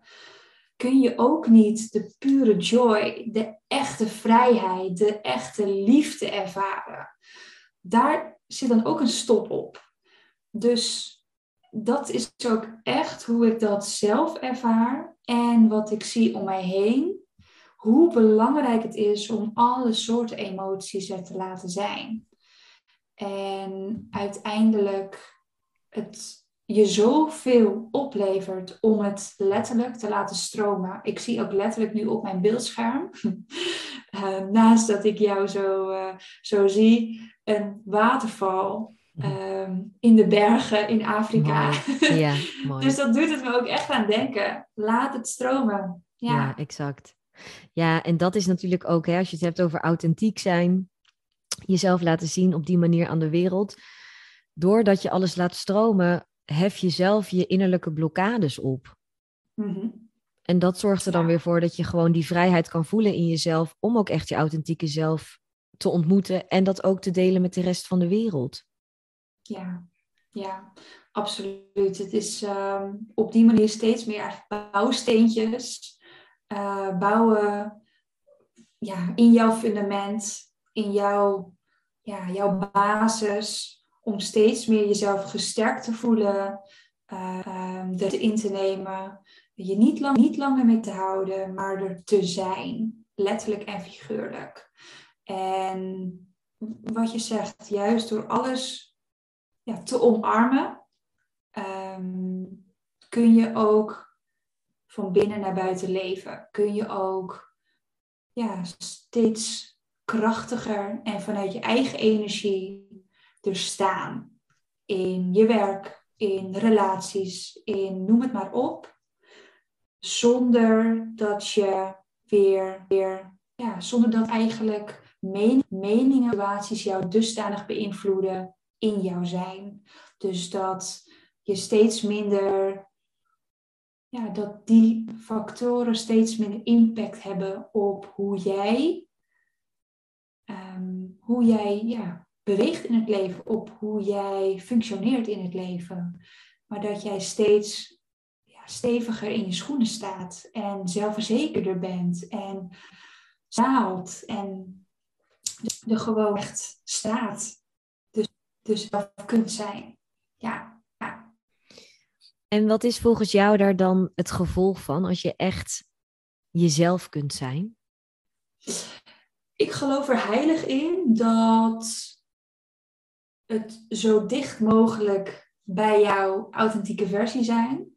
kun je ook niet de pure joy, de echte vrijheid, de echte liefde ervaren. Daar zit dan ook een stop op. Dus dat is ook echt hoe ik dat zelf ervaar en wat ik zie om mij heen. Hoe belangrijk het is om alle soorten emoties er te laten zijn. En uiteindelijk het je zoveel oplevert om het letterlijk te laten stromen. Ik zie ook letterlijk nu op mijn beeldscherm, naast dat ik jou zo zie, een waterval. In de bergen in Afrika. Mooi. Ja, mooi. Dus dat doet het me ook echt aan denken. Laat het stromen. Ja, exact. Ja, en dat is natuurlijk ook, hè, als je het hebt over authentiek zijn, jezelf laten zien op die manier aan de wereld. Doordat je alles laat stromen, hef je zelf je innerlijke blokkades op. Mm-hmm. En dat zorgt er dan weer voor dat je gewoon die vrijheid kan voelen in jezelf, om ook echt je authentieke zelf te ontmoeten en dat ook te delen met de rest van de wereld. Ja, absoluut. Het is op die manier steeds meer eigenlijk bouwsteentjes bouwen, in jouw fundament, in jouw basis, om steeds meer jezelf gesterkt te voelen, er in te nemen, je niet langer mee te houden, maar er te zijn, letterlijk en figuurlijk. En wat je zegt, juist door alles te omarmen, kun je ook van binnen naar buiten leven. Kun je ook steeds krachtiger en vanuit je eigen energie er staan. In je werk, in relaties, in noem het maar op. Zonder dat je zonder dat eigenlijk meningen, situaties jou dusdanig beïnvloeden in jouw zijn. Dus dat je steeds minder, dat die factoren steeds minder impact hebben op hoe jij beweegt in het leven, op hoe jij functioneert in het leven. Maar dat jij steeds steviger in je schoenen staat en zelfverzekerder bent en staalt en er gewoon echt staat. Dus dat kunt zijn. Ja. En wat is volgens jou daar dan het gevolg van als je echt jezelf kunt zijn? Ik geloof er heilig in dat het zo dicht mogelijk bij jouw authentieke versie zijn.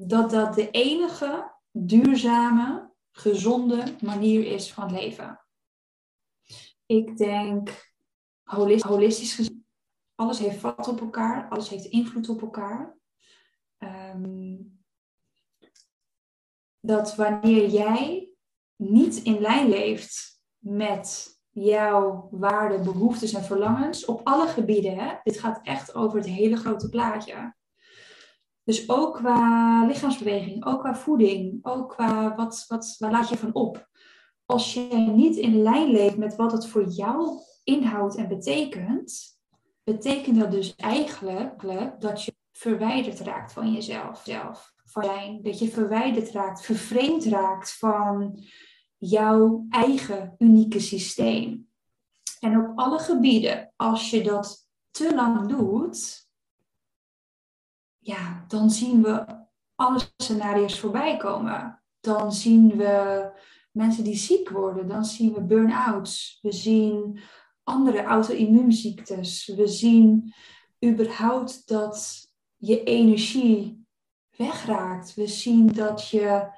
Dat de enige duurzame, gezonde manier is van leven. Ik denk, holistisch gezien, alles heeft vat op elkaar, alles heeft invloed op elkaar. Dat wanneer jij niet in lijn leeft met jouw waarden, behoeftes en verlangens, op alle gebieden, hè? Dit gaat echt over het hele grote plaatje. Dus ook qua lichaamsbeweging, ook qua voeding, ook qua waar laat je van op. Als je niet in lijn leeft met wat het voor jou inhoudt en betekent, betekent dat dus eigenlijk dat je verwijderd raakt van jezelf. Dat je verwijderd raakt, vervreemd raakt van jouw eigen unieke systeem. En op alle gebieden, als je dat te lang doet, dan zien we alle scenario's voorbij komen. Dan zien we mensen die ziek worden. Dan zien we burn-outs. We zien andere auto-immuunziektes. We zien überhaupt dat je energie wegraakt. We zien dat je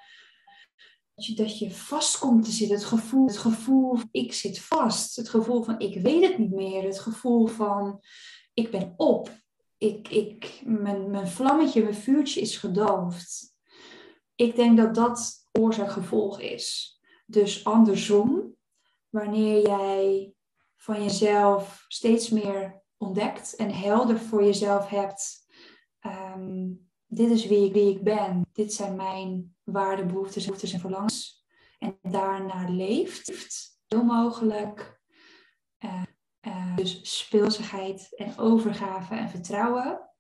vast komt te zitten. Het gevoel van ik zit vast. Het gevoel van ik weet het niet meer. Het gevoel van ik ben op. Mijn vlammetje, mijn vuurtje is gedoofd. Ik denk dat oorzaak-gevolg is. Dus andersom, wanneer jij van jezelf steeds meer ontdekt en helder voor jezelf hebt. Dit is wie ik ben. Dit zijn mijn waarden, behoeftes en verlangens. En daarna leeft zo mogelijk. Dus speelsigheid en overgave en vertrouwen,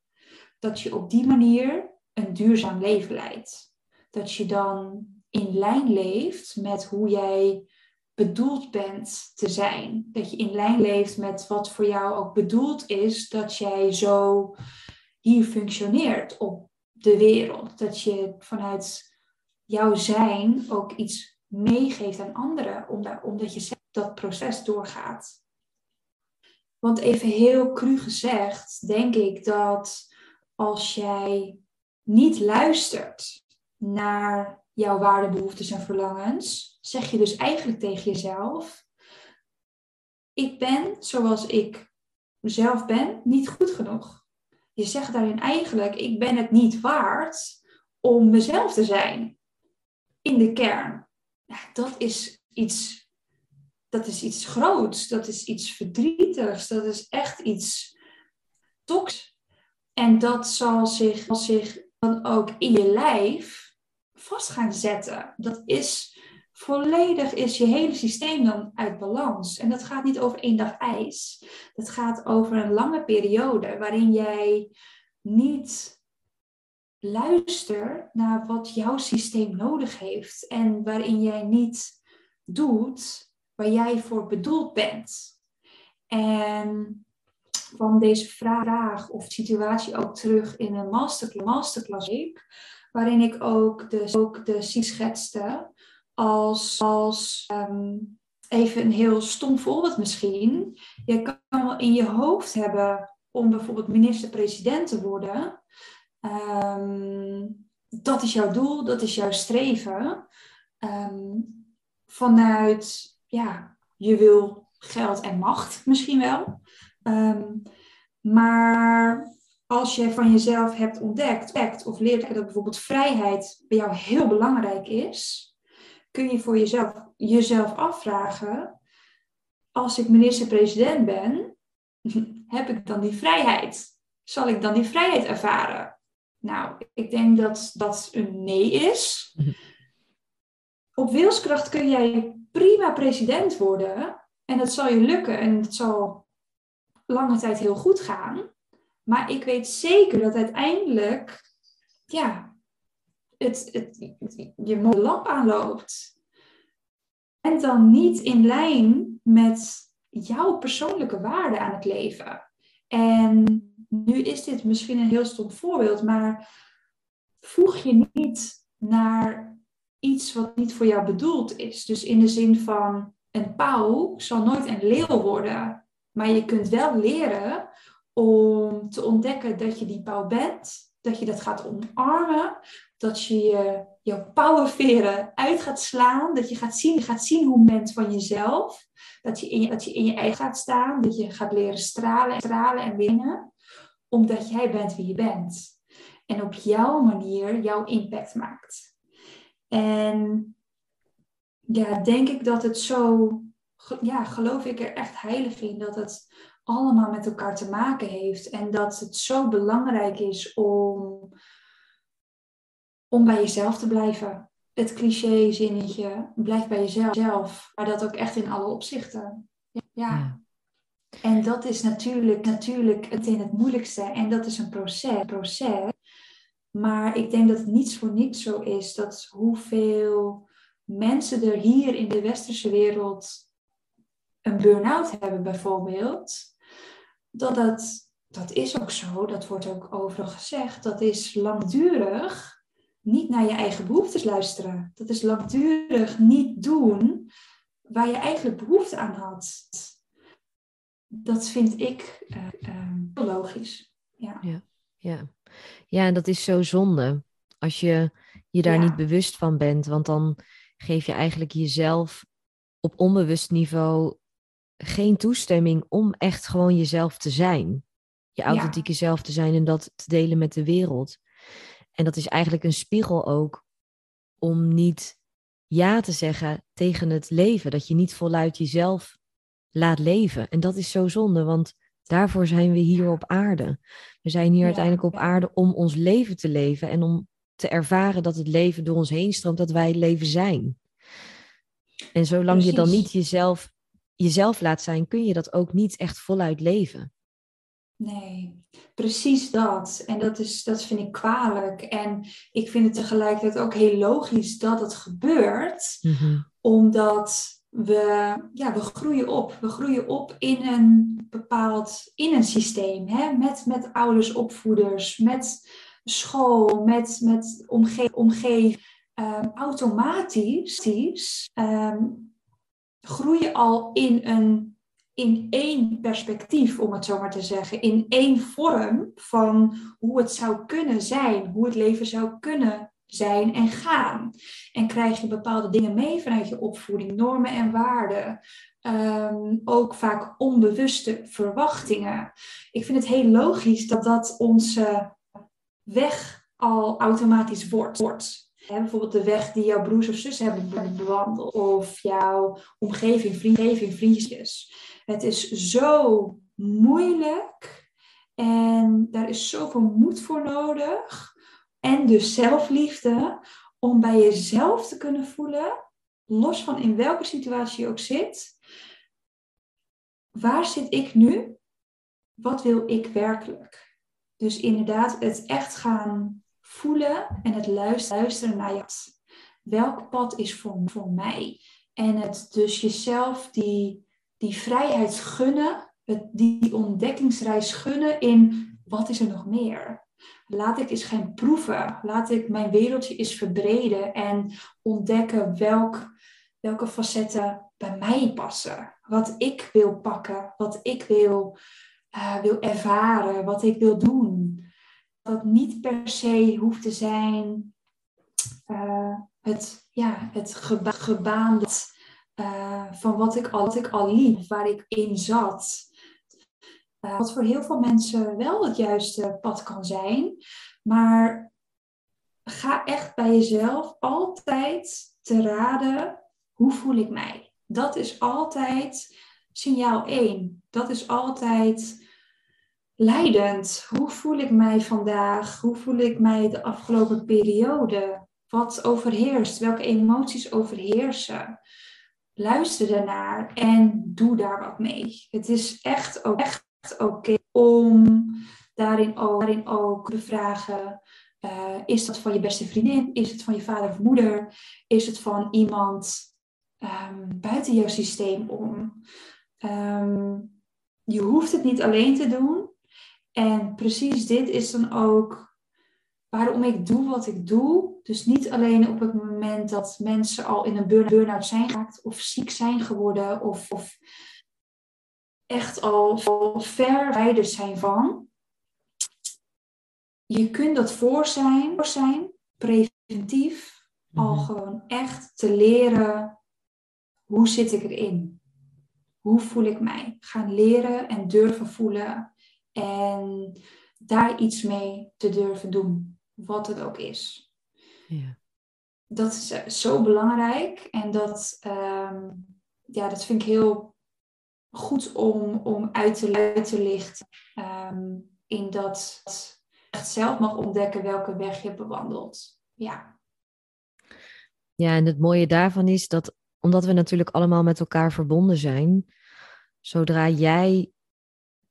dat je op die manier een duurzaam leven leidt. Dat je dan in lijn leeft met hoe jij bedoeld bent te zijn. Dat je in lijn leeft met wat voor jou ook bedoeld is, dat jij zo hier functioneert op de wereld. Dat je vanuit jouw zijn ook iets meegeeft aan anderen, omdat je dat proces doorgaat. Want even heel cru gezegd, denk ik dat als jij niet luistert naar jouw waarden, behoeftes en verlangens, zeg je dus eigenlijk tegen jezelf: ik ben zoals ik zelf ben niet goed genoeg. Je zegt daarin eigenlijk: ik ben het niet waard om mezelf te zijn. In de kern. Dat is iets groots, dat is iets verdrietigs, dat is echt iets toxisch. En dat zal zich dan ook in je lijf vast gaan zetten. Dat is volledig je hele systeem dan uit balans. En dat gaat niet over één dag ijs. Dat gaat over een lange periode waarin jij niet luistert naar wat jouw systeem nodig heeft. En waarin jij niet doet waar jij voor bedoeld bent. En kwam deze vraag of situatie ook terug in een masterclass waarin ik ook de zie schetste als even een heel stom voorbeeld misschien. Je kan wel in je hoofd hebben om bijvoorbeeld minister-president te worden. Dat is jouw doel, dat is jouw streven. Vanuit ja, je wil geld en macht misschien wel. Maar als je van jezelf hebt ontdekt of leert dat bijvoorbeeld vrijheid bij jou heel belangrijk is, kun je voor jezelf afvragen, als ik minister-president ben, heb ik dan die vrijheid? Zal ik dan die vrijheid ervaren? Nou, ik denk dat dat een nee is. Op wilskracht kun jij prima president worden en dat zal je lukken en dat zal lange tijd heel goed gaan. Maar ik weet zeker dat uiteindelijk, ja, je lamp aanloopt. En dan niet in lijn met jouw persoonlijke waarde aan het leven. En nu is dit misschien een heel stom voorbeeld, maar voeg je niet naar iets wat niet voor jou bedoeld is. Dus in de zin van, een pauw zal nooit een leeuw worden. Maar je kunt wel leren om te ontdekken dat je die pauw bent. Dat je dat gaat omarmen. Dat je je pauwenveren uit gaat slaan. Dat je gaat zien hoe men van jezelf. Dat je in je eigen gaat staan. Dat je gaat leren stralen en winnen. Omdat jij bent wie je bent. En op jouw manier jouw impact maakt. En ja, denk ik dat het zo... Ja, geloof ik er echt heilig in dat het allemaal met elkaar te maken heeft. En dat het zo belangrijk is om bij jezelf te blijven. Het cliché zinnetje, blijf bij jezelf. Maar dat ook echt in alle opzichten. Ja. En dat is natuurlijk het in het moeilijkste. En dat is een proces. Maar ik denk dat het niets voor niets zo is. Dat hoeveel mensen er hier in de westerse wereld een burn-out hebben bijvoorbeeld, dat is ook zo, dat wordt ook overal gezegd, dat is langdurig niet naar je eigen behoeftes luisteren. Dat is langdurig niet doen waar je eigenlijk behoefte aan had. Dat vind ik heel logisch. Ja, en dat is zo zonde als je daar niet bewust van bent, want dan geef je eigenlijk jezelf op onbewust niveau geen toestemming om echt gewoon jezelf te zijn. Je authentieke zelf te zijn en dat te delen met de wereld. En dat is eigenlijk een spiegel ook om niet ja te zeggen tegen het leven. Dat je niet voluit jezelf laat leven. En dat is zo zonde, want daarvoor zijn we hier op aarde. We zijn hier uiteindelijk op aarde om ons leven te leven. En om te ervaren dat het leven door ons heen stroomt, dat wij het leven zijn. En zolang je dan niet jezelf laat zijn, kun je dat ook niet echt voluit leven. Nee, precies dat. En dat vind ik kwalijk. En ik vind het tegelijkertijd ook heel logisch dat het gebeurt. Mm-hmm. Omdat we groeien op. We groeien op in een systeem. Hè? Met ouders, opvoeders, met school, met omgeving. Automatisch groei je al in één perspectief, om het zo maar te zeggen. In één vorm van hoe het zou kunnen zijn. Hoe het leven zou kunnen zijn en gaan. En krijg je bepaalde dingen mee vanuit je opvoeding. Normen en waarden. Ook vaak onbewuste verwachtingen. Ik vind het heel logisch dat onze weg al automatisch wordt. Bijvoorbeeld de weg die jouw broers of zussen hebben bewandeld. Of jouw omgeving, vriendjes. Het is zo moeilijk. En daar is zoveel moed voor nodig. En dus zelfliefde. Om bij jezelf te kunnen voelen. Los van in welke situatie je ook zit. Waar zit ik nu? Wat wil ik werkelijk? Dus inderdaad het echt gaan voelen en het luisteren naar je. Welk pad is voor mij? En het dus jezelf die vrijheid gunnen, die ontdekkingsreis gunnen in wat is er nog meer? Laat ik eens gaan proeven. Laat ik mijn wereldje eens verbreden en ontdekken welke facetten bij mij passen. Wat ik wil pakken, wat ik wil ervaren, wat ik wil doen. Dat niet per se hoeft te zijn het gebaande van wat ik al liep, waar ik in zat. Wat voor heel veel mensen wel het juiste pad kan zijn. Maar ga echt bij jezelf altijd te raden, hoe voel ik mij? Dat is altijd signaal 1. Dat is altijd leidend. Hoe voel ik mij vandaag? Hoe voel ik mij de afgelopen periode? Wat overheerst? Welke emoties overheersen? Luister daarnaar en doe daar wat mee. Het is echt ook oké om daarin ook te vragen. Is dat van je beste vriendin? Is het van je vader of moeder? Is het van iemand buiten jouw systeem om? Je hoeft het niet alleen te doen. En precies dit is dan ook waarom ik doe wat ik doe. Dus niet alleen op het moment dat mensen al in een burn-out zijn geraakt of ziek zijn geworden of echt al ver verwijderd zijn van. Je kunt dat voor zijn preventief, al gewoon echt te leren, hoe zit ik erin? Hoe voel ik mij? Gaan leren en durven voelen en daar iets mee te durven doen, wat het ook is. Ja. Dat is zo belangrijk en dat vind ik heel goed om uit te lichten in dat echt zelf mag ontdekken welke weg je hebt bewandeld. Ja. Ja, en het mooie daarvan is dat omdat we natuurlijk allemaal met elkaar verbonden zijn, zodra jij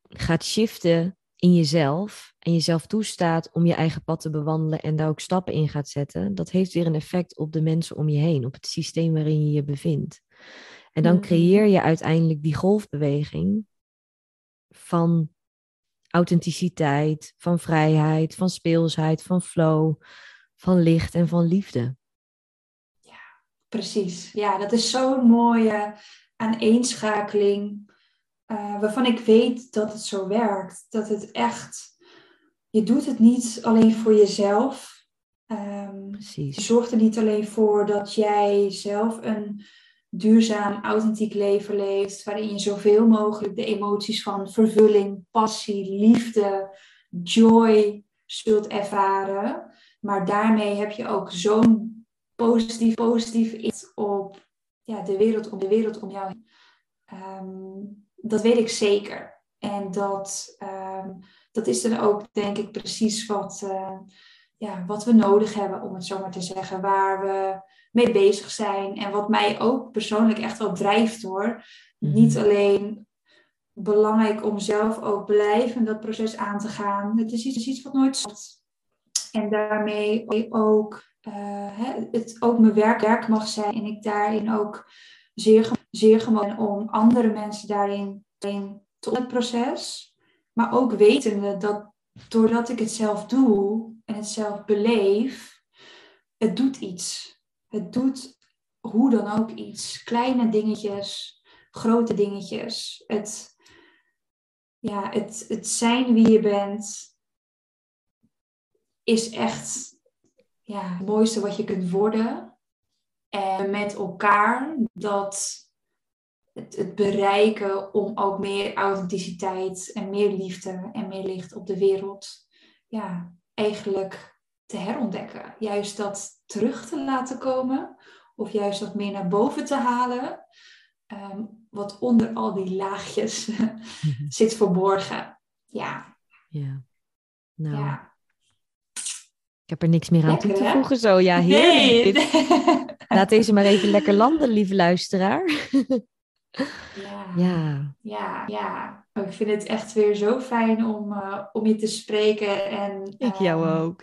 gaat shiften in jezelf en jezelf toestaat om je eigen pad te bewandelen en daar ook stappen in gaat zetten, dat heeft weer een effect op de mensen om je heen, op het systeem waarin je je bevindt. En dan creëer je uiteindelijk die golfbeweging van authenticiteit, van vrijheid, van speelsheid, van flow, van licht en van liefde. Ja, precies. Ja, dat is zo'n mooie aaneenschakeling waarvan ik weet dat het zo werkt. Dat het echt, je doet het niet alleen voor jezelf. Precies. Je zorgt er niet alleen voor dat jij zelf een duurzaam, authentiek leven leeft, waarin je zoveel mogelijk de emoties van vervulling, passie, liefde, joy zult ervaren. Maar daarmee heb je ook zo'n positief invloed op de wereld om jou heen. Dat weet ik zeker. En dat is dan ook, denk ik, precies wat we nodig hebben, om het zo maar te zeggen, waar we mee bezig zijn. En wat mij ook persoonlijk echt wel drijft, hoor. Mm-hmm. Niet alleen belangrijk om zelf ook blijven dat proces aan te gaan. Het is iets wat nooit stopt. En daarmee ook, het ook mijn werk mag zijn. En ik daarin ook zeer gemotiveerd ben om andere mensen daarin tot het proces. Maar ook wetende dat doordat ik het zelf doe en het zelf beleef, het doet iets. Het doet hoe dan ook iets. Kleine dingetjes, grote dingetjes. Het zijn wie je bent is echt het mooiste wat je kunt worden. En met elkaar dat het bereiken om ook meer authenticiteit en meer liefde en meer licht op de wereld eigenlijk te herontdekken. Juist dat terug te laten komen. Of juist dat meer naar boven te halen. Wat onder al die laagjes zit verborgen. Ja. Ja. Nou. Ja. Ik heb er niks meer aan lekker, toe te voegen zo. Ja, heerlijk. Nee. Laat deze maar even lekker landen, lieve luisteraar. Ja. Ik vind het echt weer zo fijn om je te spreken. En, ik jou ook.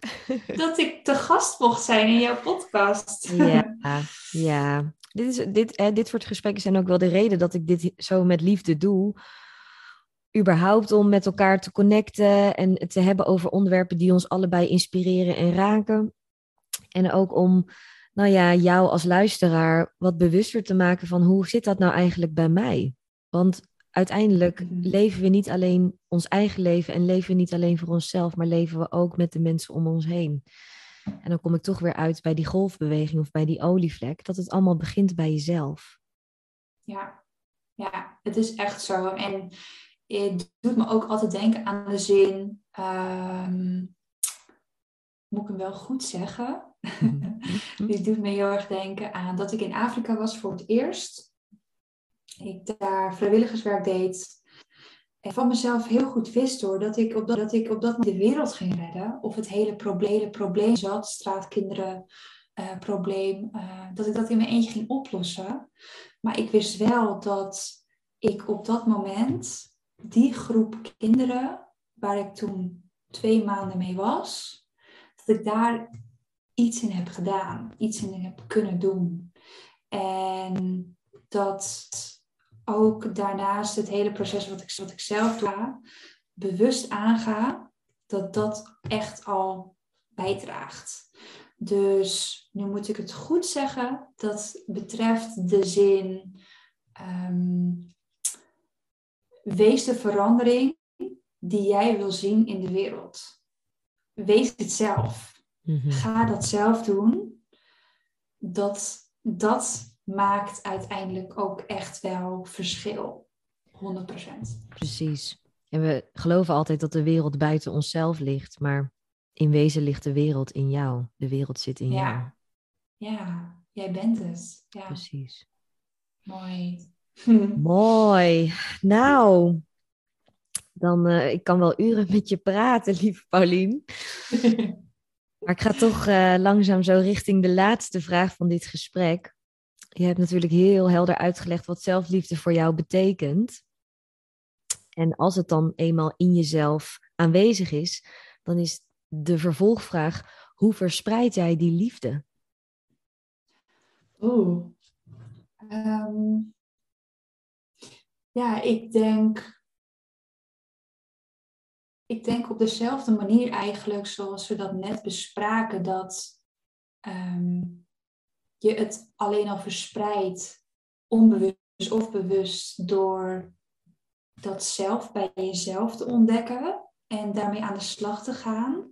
Dat ik te gast mocht zijn in jouw podcast. Ja. Dit soort gesprekken zijn ook wel de reden dat ik dit zo met liefde doe. Überhaupt om met elkaar te connecten en het te hebben over onderwerpen die ons allebei inspireren en raken. En ook om jou als luisteraar wat bewuster te maken van hoe zit dat nou eigenlijk bij mij? Want uiteindelijk leven we niet alleen ons eigen leven en leven we niet alleen voor onszelf, maar leven we ook met de mensen om ons heen. En dan kom ik toch weer uit bij die golfbeweging of bij die olievlek, dat het allemaal begint bij jezelf. Ja, ja, het is echt zo. En het doet me ook altijd denken aan de zin... moet ik hem wel goed zeggen? Dit doet me heel erg denken aan dat ik in Afrika was voor het eerst. Ik daar vrijwilligerswerk deed. En van mezelf heel goed wist hoor, dat ik op dat moment de wereld ging redden. Of het hele probleem zat, straatkinderen... probleem, dat ik dat in mijn eentje ging oplossen. Maar ik wist wel dat ik op dat moment die groep kinderen, waar ik toen 2 maanden mee was, dat ik daar iets in heb gedaan, iets in heb kunnen doen. En dat ook daarnaast het hele proces wat ik zelf doe, bewust aanga, dat echt al bijdraagt. Dus nu moet ik het goed zeggen, dat betreft de zin, wees de verandering die jij wil zien in de wereld. Wees het zelf. Mm-hmm. Ga dat zelf doen. Dat maakt uiteindelijk ook echt wel verschil. 100%. Precies. En we geloven altijd dat de wereld buiten onszelf ligt, maar... in wezen ligt de wereld in jou. De wereld zit in jou. Ja, jij bent het. Ja. Precies. Mooi. Mooi. Nou, dan ik kan wel uren met je praten, lieve Pauline. Maar ik ga toch langzaam zo richting de laatste vraag van dit gesprek. Je hebt natuurlijk heel helder uitgelegd wat zelfliefde voor jou betekent. En als het dan eenmaal in jezelf aanwezig is, dan is de vervolgvraag, hoe verspreid jij die liefde? Ja, ik denk op dezelfde manier eigenlijk zoals we dat net bespraken, dat je het alleen al verspreidt, onbewust of bewust, door dat zelf bij jezelf te ontdekken en daarmee aan de slag te gaan.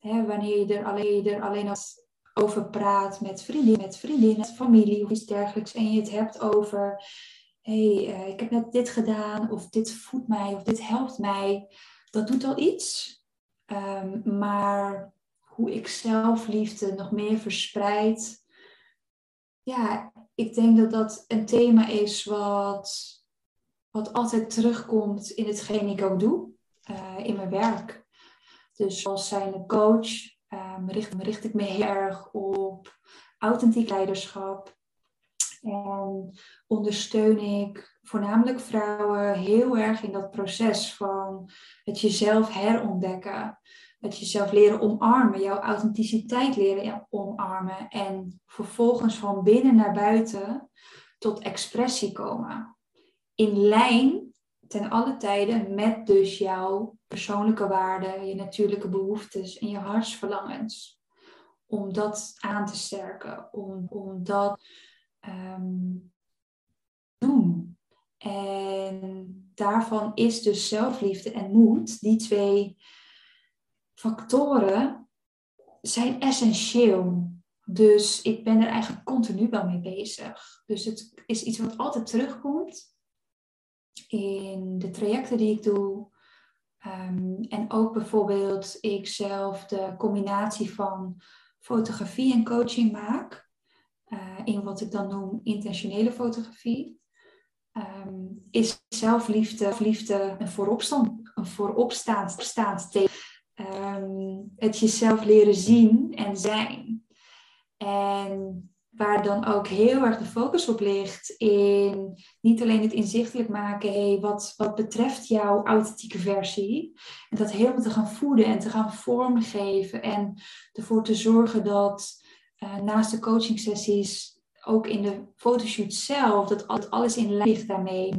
Wanneer je er alleen als over praat met vriendinnen, met familie of iets dergelijks. En je het hebt over, ik heb net dit gedaan of dit voedt mij of dit helpt mij. Dat doet al iets. Maar hoe ik zelfliefde nog meer verspreid. Ja, ik denk dat dat een thema is wat altijd terugkomt in hetgeen ik ook doe. In mijn werk. Dus als zijnde coach richt ik me heel erg op authentiek leiderschap. En ondersteun ik voornamelijk vrouwen heel erg in dat proces van het jezelf herontdekken. Het jezelf leren omarmen, jouw authenticiteit leren omarmen. En vervolgens van binnen naar buiten tot expressie komen. In lijn ten alle tijden met dus jouw persoonlijke waarden, je natuurlijke behoeftes en je hartsverlangens. Om dat aan te sterken, om dat te doen. En daarvan is dus zelfliefde en moed, die 2 factoren, zijn essentieel. Dus ik ben er eigenlijk continu wel mee bezig. Dus het is iets wat altijd terugkomt in de trajecten die ik doe. En ook bijvoorbeeld ik zelf de combinatie van fotografie en coaching maak. In wat ik dan noem intentionele fotografie. Is zelfliefde een vooropstaand thema. Het jezelf leren zien en zijn. En waar dan ook heel erg de focus op ligt in niet alleen het inzichtelijk maken, wat betreft jouw authentieke versie. En dat helemaal te gaan voeden en te gaan vormgeven. En ervoor te zorgen dat naast de coaching sessies, ook in de fotoshoot zelf, dat alles in lijn ligt daarmee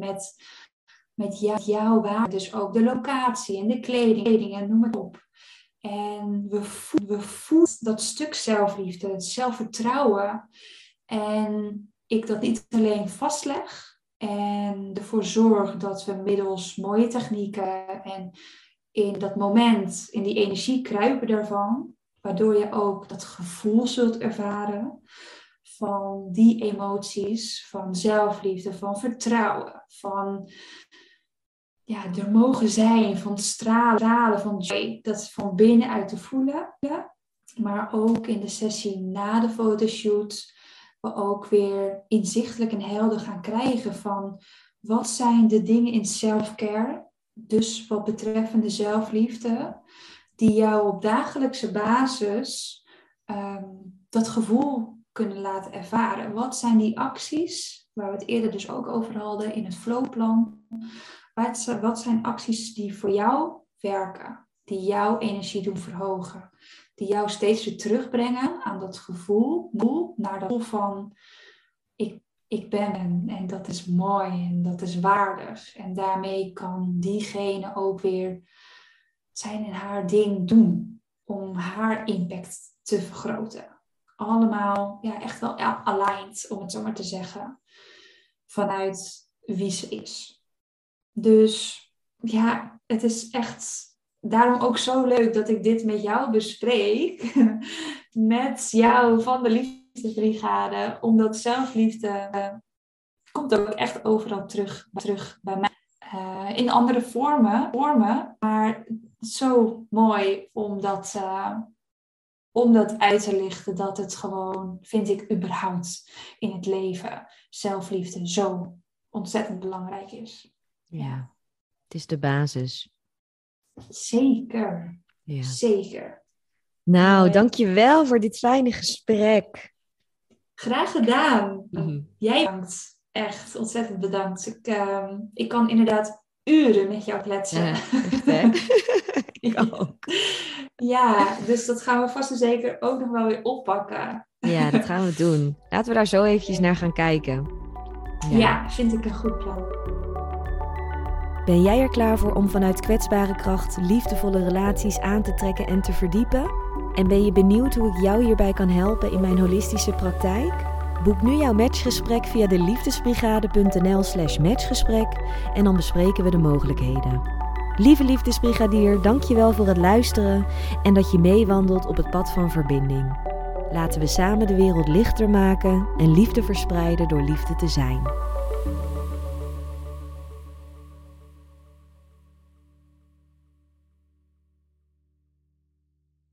met jouw waarde. Dus ook de locatie en de kleding en noem maar op. En we voelen dat stuk zelfliefde, het zelfvertrouwen. En ik dat niet alleen vastleg. En ervoor zorg dat we middels mooie technieken en in dat moment, in die energie kruipen daarvan. Waardoor je ook dat gevoel zult ervaren van die emoties, van zelfliefde, van vertrouwen, van ja, er mogen zijn, van stralen, van joy, dat van binnenuit te voelen. Maar ook in de sessie na de fotoshoot we ook weer inzichtelijk en helder gaan krijgen van wat zijn de dingen in self-care, dus wat betreffende zelfliefde, die jou op dagelijkse basis dat gevoel kunnen laten ervaren. Wat zijn die acties, waar we het eerder dus ook over hadden in het flowplan. Wat zijn acties die voor jou werken, die jouw energie doen verhogen, die jou steeds weer terugbrengen aan dat gevoel, naar dat gevoel van ik ben en dat is mooi en dat is waardig. En daarmee kan diegene ook weer zijn en haar ding doen om haar impact te vergroten. Allemaal ja, echt wel aligned, om het zo maar te zeggen, vanuit wie ze is. Dus ja, het is echt daarom ook zo leuk dat ik dit met jou bespreek. Met jou van de Liefdesbrigade. Omdat zelfliefde komt ook echt overal terug bij mij. In andere vormen. Maar zo mooi om dat uit te lichten. Dat het gewoon, vind ik, überhaupt in het leven zelfliefde zo ontzettend belangrijk is. Ja, het is de basis. Zeker, ja. Zeker. Nou, dankjewel voor dit fijne gesprek. Graag gedaan. Jij bedankt. Echt ontzettend bedankt. Ik kan inderdaad uren met jou kletsen. Ja, echt, hè? Ik ook. Ja, dus dat gaan we vast en zeker ook nog wel weer oppakken. Ja, dat gaan we doen. Laten we daar zo eventjes naar gaan kijken. Ja, vind ik een goed plan. Ben jij er klaar voor om vanuit kwetsbare kracht liefdevolle relaties aan te trekken en te verdiepen? En ben je benieuwd hoe ik jou hierbij kan helpen in mijn holistische praktijk? Boek nu jouw matchgesprek via deliefdesbrigade.nl/matchgesprek en dan bespreken we de mogelijkheden. Lieve liefdesbrigadier, dankjewel voor het luisteren en dat je meewandelt op het pad van verbinding. Laten we samen de wereld lichter maken en liefde verspreiden door liefde te zijn.